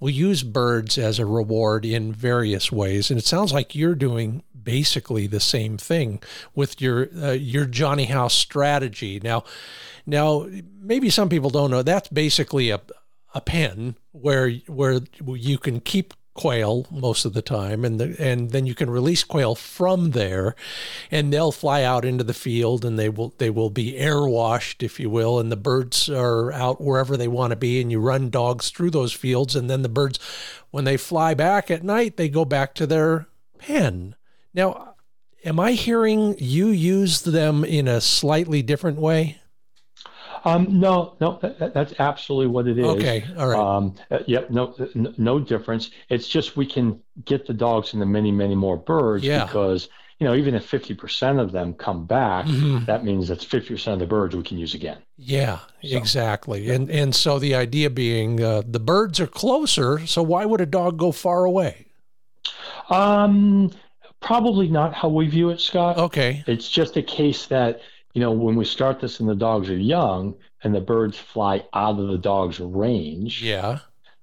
will use birds as a reward in various ways. And it sounds like you're doing basically the same thing with your, uh, your Johnny House strategy. Now, now maybe some people don't know, that's basically a, a pen where where you can keep quail most of the time, and the, and then you can release quail from there, and they'll fly out into the field, and they will they will be air washed, if you will, and the birds are out wherever they want to be, and you run dogs through those fields, and then the birds, when they fly back at night, they go back to their pen. Now, am I hearing you use them in a slightly different way? Um, no, no, that, that's absolutely what it is. Okay, all right. Um, yep, no, no difference. It's just we can get the dogs into many, many more birds yeah. because, you know, even if fifty percent of them come back, mm-hmm. that means that's fifty percent of the birds we can use again. Yeah, so, exactly. Yeah. And and so the idea being uh, the birds are closer, so why would a dog go far away? Um, probably not how we view it, Scott. Okay. It's just a case that, you know, when we start this and the dogs are young and the birds fly out of the dog's range, yeah,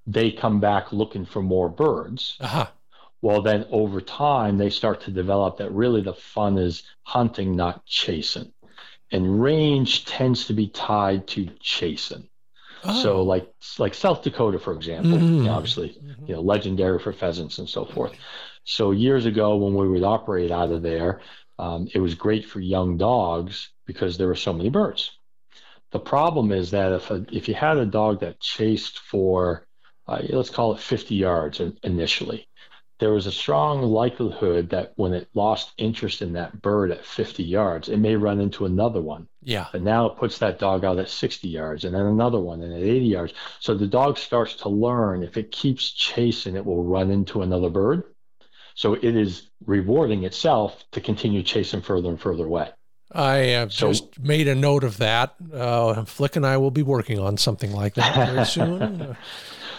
they come back looking for more birds. Uh-huh. Well, then over time, they start to develop that really the fun is hunting, not chasing. And range tends to be tied to chasing. Oh. So like like South Dakota, for example, mm-hmm. you know, obviously, mm-hmm. you know, legendary for pheasants and so forth. So years ago when we would operate out of there, um, it was great for young dogs because there were so many birds. The problem is that if a, if you had a dog that chased for, uh, let's call it fifty yards initially, there was a strong likelihood that when it lost interest in that bird at fifty yards, it may run into another one. Yeah. But now it puts that dog out at sixty yards and then another one and at eighty yards. So the dog starts to learn if it keeps chasing, it will run into another bird. So it is rewarding itself to continue chasing further and further away. I have so, just made a note of that. Uh, Flick and I will be working on something like that very soon.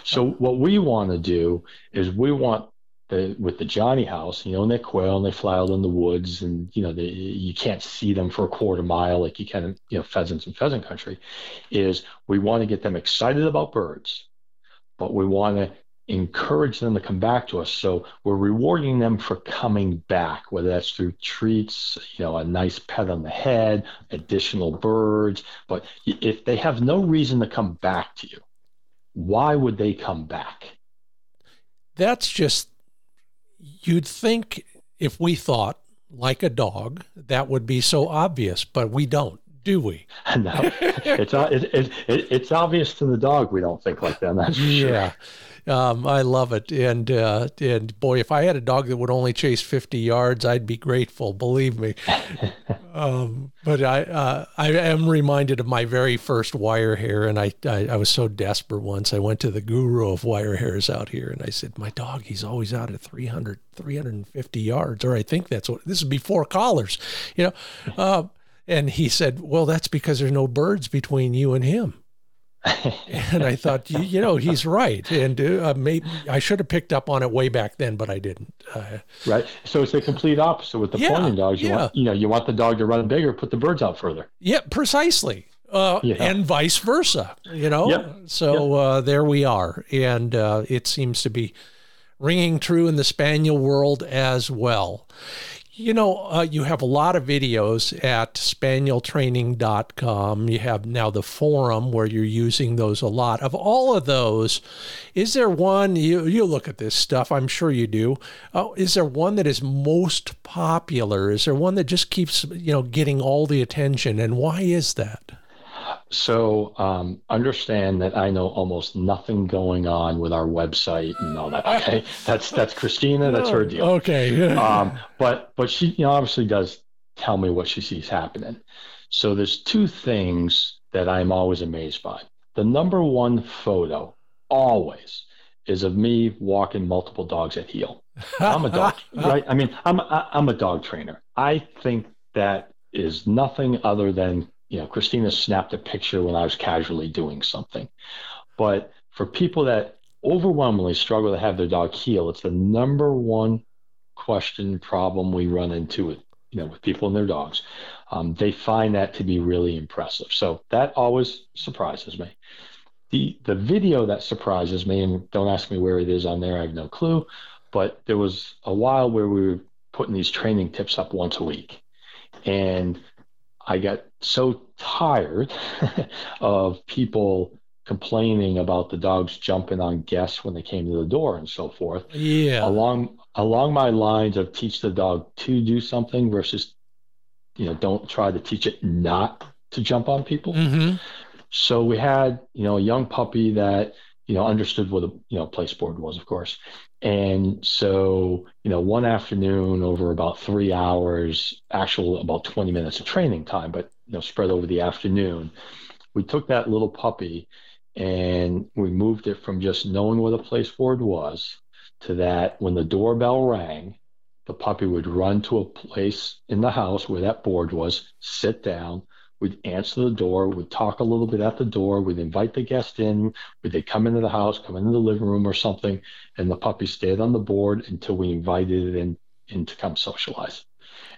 So what we want to do is we want the, with the Johnny House, you know, and they quail and they fly out in the woods, and you know, they, you can't see them for a quarter mile like you can, you know, pheasants in pheasant country. Is we want to get them excited about birds, but we want to encourage them to come back to us. So we're rewarding them for coming back, whether that's through treats, you know, a nice pet on the head, additional birds. But if they have no reason to come back to you, why would they come back? That's just, you'd think if we thought like a dog, that would be so obvious, but we don't. Do we? No, it's it, it, it, it's obvious to the dog we don't think like that. That's for yeah, sure. um, I love it, and uh, and boy, if I had a dog that would only chase fifty yards, I'd be grateful. Believe me. um, but I uh, I am reminded of my very first wire hair, and I, I I was so desperate once. I went to the guru of wire hairs out here, and I said, my dog, he's always out at three hundred, three fifty yards, or I think that's what. This is before collars, you know. Uh, And he said, well, that's because there's no birds between you and him. And I thought, you, you know, he's right. And uh, maybe I should have picked up on it way back then, but I didn't. Uh, right. So it's the complete opposite with the yeah, pointing dogs. You, yeah. want, you know, you want the dog to run bigger, put the birds out further. Yeah, precisely. Uh, yeah. And vice versa, you know. Yep. So yep. Uh, there we are. And uh, it seems to be ringing true in the spaniel world as well. You know, uh, you have a lot of videos at spaniel training dot com. You have now the forum where you're using those a lot. Of all of those, is there one, you, you look at this stuff, I'm sure you do, uh, is there one that is most popular? Is there one that just keeps, you know, getting all the attention? And why is that? So um, understand that I know almost nothing going on with our website and all that. Okay, that's that's Christina. That's her deal. Okay. um, but but she you know, obviously does tell me what she sees happening. So there's two things that I'm always amazed by. The number one photo always is of me walking multiple dogs at heel. I'm a dog, right? I mean, I'm I'm a dog trainer. I think that is nothing other than, you know, Christina snapped a picture when I was casually doing something. But for people that overwhelmingly struggle to have their dog heel. It's the number one question problem we run into with, you know, with people and their dogs. Um, they find that to be really impressive. So that always surprises me. The the video that surprises me, and don't ask me where it is on there, I have no clue, but there was a while where we were putting these training tips up once a week. And I got so tired of people complaining about the dogs jumping on guests when they came to the door and so forth. Yeah. Along along my lines of teach the dog to do something versus, you know, don't try to teach it not to jump on people. Mm-hmm. So we had, you know, a young puppy that, you know, understood what a, you know, place board was, of course. And so, you know, one afternoon over about three hours, actual about twenty minutes of training time, but, you know, spread over the afternoon, we took that little puppy and we moved it from just knowing what a place board was to that when the doorbell rang, the puppy would run to a place in the house where that board was, sit down, we'd answer the door, we'd talk a little bit at the door, we'd invite the guest in, would they come into the house, come into the living room or something, and the puppy stayed on the board until we invited it in, in to come socialize.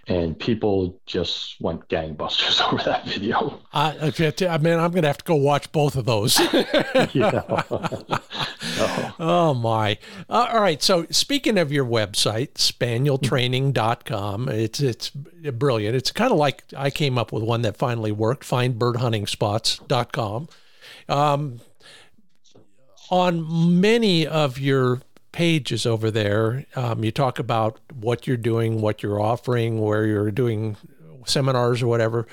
And people just went gangbusters over that video. I, I mean, I'm going to have to go watch both of those. No. Oh, my. Uh, all right. So speaking of your website, spaniel training dot com, it's it's brilliant. It's kind of like I came up with one that finally worked, find bird hunting spots dot com. Um, on many of your pages over there, um, you talk about what you're doing, what you're offering, where you're doing seminars or whatever,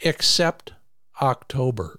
except October.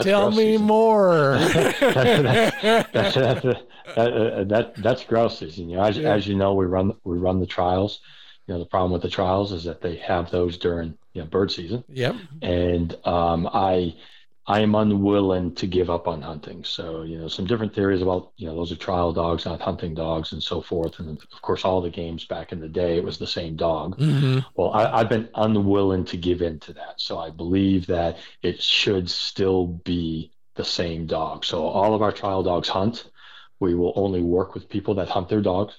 Tell me season. More. that's, that's, that's, that's, that, that, that's growl season. You know, as, yeah. as you know, we run we run the trials. You know, the problem with the trials is that they have those during, you know, bird season. Yep. And um, I. I am unwilling to give up on hunting. So, you know, some different theories about, you know, those are trial dogs, not hunting dogs and so forth. And of course, all the games back in the day, it was the same dog. Mm-hmm. Well, I, I've been unwilling to give in to that. So I believe that it should still be the same dog. So all of our trial dogs hunt. We will only work with people that hunt their dogs.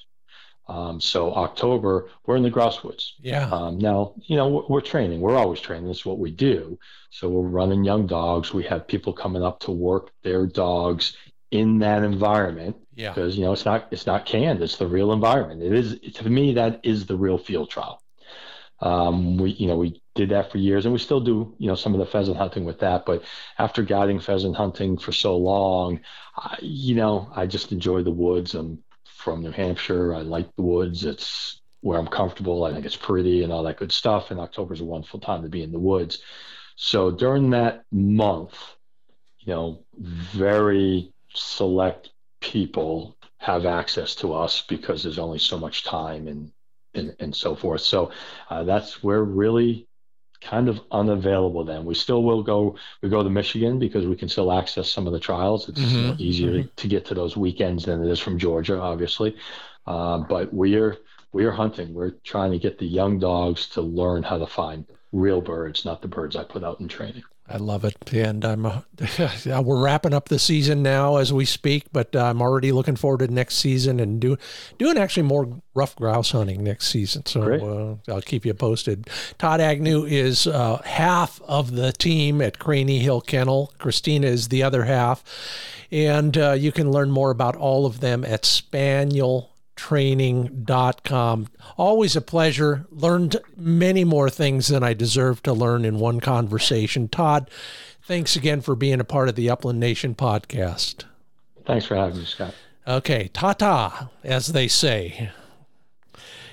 Um, so October, we're in the grouse woods. Yeah. Um, now, you know, we're, we're training. We're always training. That's what we do. So we're running young dogs. We have people coming up to work their dogs in that environment. Yeah. Because, you know, it's not it's not canned. It's the real environment. It is, to me, that is the real field trial. Um, we, you know, we did that for years, and we still do, you know, some of the pheasant hunting with that. But after guiding pheasant hunting for so long, I, you know, I just enjoy the woods. And from New Hampshire, I like the woods. It's where I'm comfortable. I think it's pretty and all that good stuff. And October is a wonderful time to be in the woods. So during that month, you know, very select people have access to us because there's only so much time and and, and so forth. So uh, that's where really kind of unavailable then. We still will go, we go to Michigan because we can still access some of the trials. It's mm-hmm. you know, easier mm-hmm. to get to those weekends than it is from Georgia, obviously. Uh, but we are, we are hunting. We're trying to get the young dogs to learn how to find real birds, not the birds I put out in training. I love it. And I'm, uh, we're wrapping up the season now as we speak, but I'm already looking forward to next season and do, doing actually more rough grouse hunting next season. So uh, I'll keep you posted. Todd Agnew is uh, half of the team at Craney Hill Kennel. Christina is the other half. And uh, you can learn more about all of them at spaniel training dot com. Always a pleasure. Learned many more things than I deserve to learn in one conversation. Todd, thanks again for being a part of the Upland Nation podcast. Thanks for having me, Scott. Okay, ta-ta, as they say.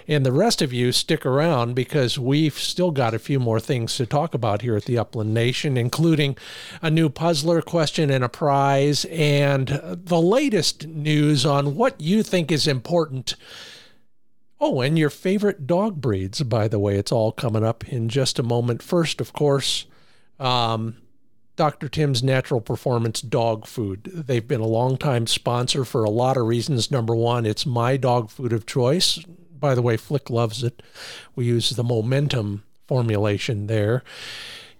And the rest of you stick around because we've still got a few more things to talk about here at the Upland Nation, including a new puzzler question and a prize and the latest news on what you think is important. Oh, and your favorite dog breeds, by the way. It's all coming up in just a moment. First, of course, um, Doctor Tim's Natural Performance Dog Food. They've been a longtime sponsor for a lot of reasons. Number one, it's my dog food of choice. By the way, Flick loves it. We use the Momentum formulation there.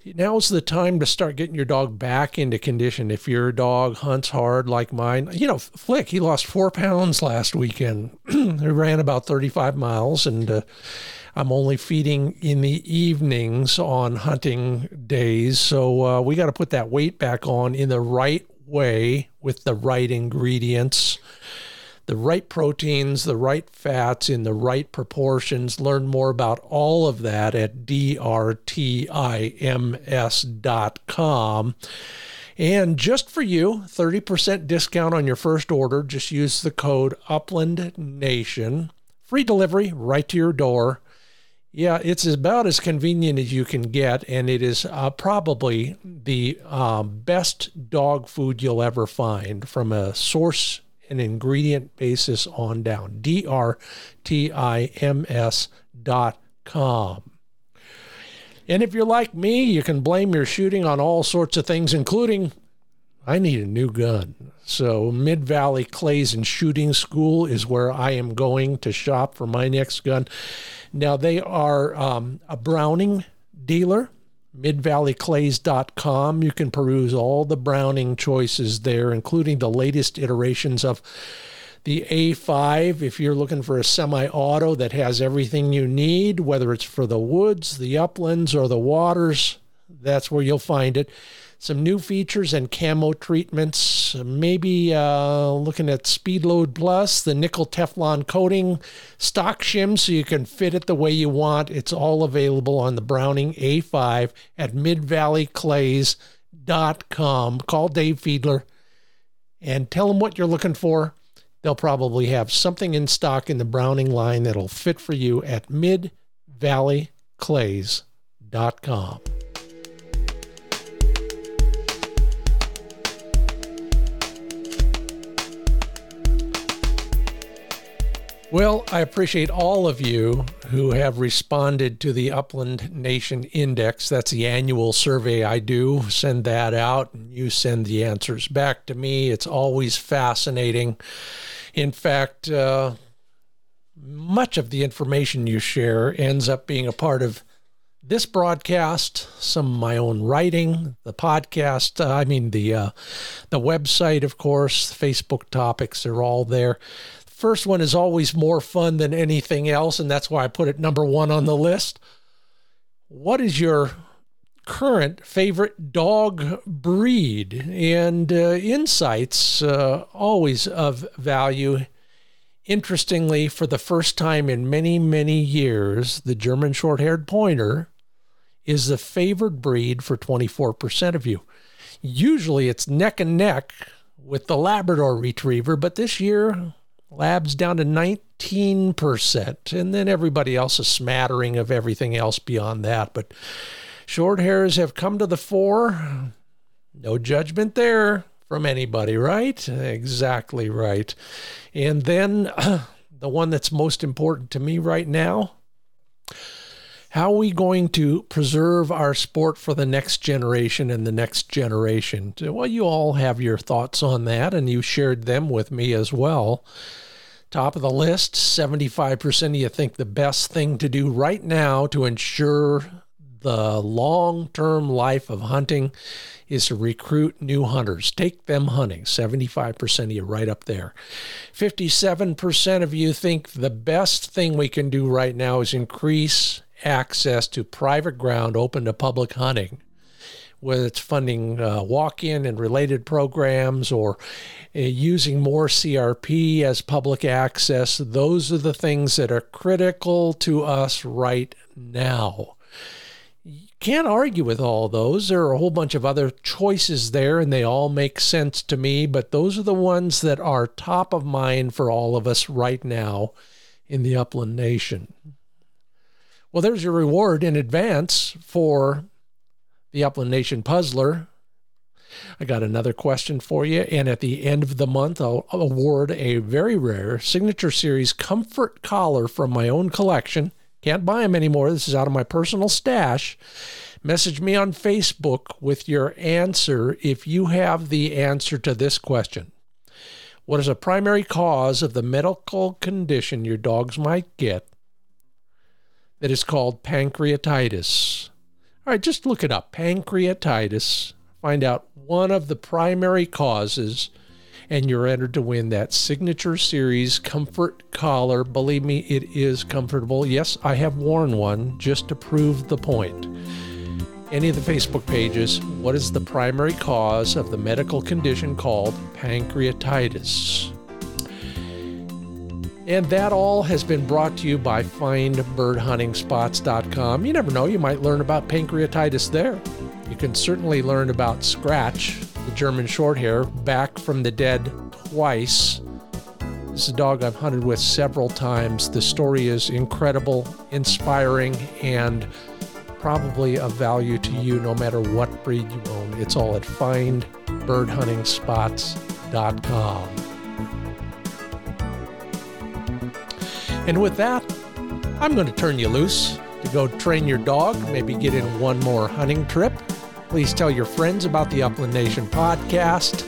now's the time to start getting your dog back into condition. If your dog hunts hard like mine, you know, Flick, he lost four pounds last weekend. He ran about thirty-five miles, and uh, I'm only feeding in the evenings on hunting days. So uh, we got to put that weight back on in the right way with the right ingredients, the right proteins, the right fats in the right proportions. Learn more about all of that at D R T I M S dot com. And just for you, thirty percent discount on your first order. Just use the code Upland Nation. Free delivery right to your door. Yeah, it's about as convenient as you can get, and it is uh, probably the uh, best dog food you'll ever find from a source an ingredient basis on down. D R T I M S dot com. And if you're like me, you can blame your shooting on all sorts of things, including I need a new gun. So Mid Valley Clays and Shooting School is where I am going to shop for my next gun. Now, they are um, a Browning dealer. mid valley clays dot com. You can peruse all the Browning choices there, including the latest iterations of the A five. If you're looking for a semi-auto that has everything you need, whether it's for the woods, the uplands, or the waters, that's where you'll find it. Some new features and camo treatments, maybe uh, looking at Speed Load Plus, the nickel Teflon coating, stock shim so you can fit it the way you want. It's all available on the Browning A five at mid valley clays dot com. Call Dave Fiedler and tell him what you're looking for. They'll probably have something in stock in the Browning line that'll fit for you at mid valley clays dot com. Well, I appreciate all of you who have responded to the Upland Nation Index. That's the annual survey I do. Send that out, and you send the answers back to me. It's always fascinating. In fact, uh, much of the information you share ends up being a part of this broadcast, some of my own writing, the podcast, uh, I mean the, uh, the website, of course, Facebook topics are all there. First one is always more fun than anything else, and that's why I put it number one on the list. What is your current favorite dog breed? And uh, insights uh, always of value. Interestingly, for the first time in many, many years, the German short-haired pointer is the favored breed for twenty-four percent of you. Usually it's neck and neck with the Labrador retriever, but this year Lab's down to nineteen percent, and then everybody else a smattering of everything else beyond that. But short hairs have come to the fore. No judgment there from anybody, right? Exactly right. And then uh, the one that's most important to me right now, how are we going to preserve our sport for the next generation and the next generation? Well, you all have your thoughts on that, and you shared them with me as well. Top of the list, seventy-five percent of you think the best thing to do right now to ensure the long-term life of hunting is to recruit new hunters. Take them hunting. seventy-five percent of you right up there. fifty-seven percent of you think the best thing we can do right now is increase access to private ground open to public hunting, whether it's funding uh, walk-in and related programs or uh, using more C R P as public access. Those are the things that are critical to us right now. You can't argue with all those. There are a whole bunch of other choices there, and they all make sense to me, but those are the ones that are top of mind for all of us right now in the Upland Nation. Well, there's your reward in advance for the Upland Nation Puzzler. I got another question for you, and at the end of the month, I'll award a very rare Signature Series Comfort Collar from my own collection. Can't buy them anymore. This is out of my personal stash. Message me on Facebook with your answer if you have the answer to this question. What is a primary cause of the medical condition your dogs might get that is called pancreatitis? All right, just look it up. Pancreatitis. Find out one of the primary causes, and you're entered to win that Signature Series comfort collar. Believe me, it is comfortable. Yes, I have worn one just to prove the point. Any of the Facebook pages, what is the primary cause of the medical condition called pancreatitis? And that all has been brought to you by Find Bird Hunting Spots dot com. You never know, you might learn about pancreatitis there. You can certainly learn about Scratch, the German Shorthair, back from the dead twice. This is a dog I've hunted with several times. The story is incredible, inspiring, and probably of value to you no matter what breed you own. It's all at Find Bird Hunting Spots dot com. And with that, I'm going to turn you loose to go train your dog, maybe get in one more hunting trip. Please tell your friends about the Upland Nation podcast.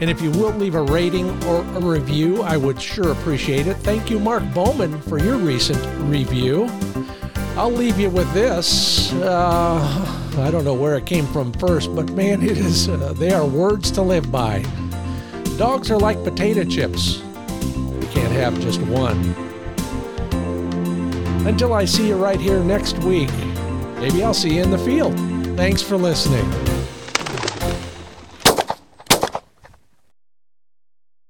And if you will leave a rating or a review, I would sure appreciate it. Thank you, Mark Bowman, for your recent review. I'll leave you with this. Uh, I don't know where it came from first, but man, it is, uh, they are words to live by. Dogs are like potato chips. You can't have just one. Until I see you right here next week, maybe I'll see you in the field. Thanks for listening.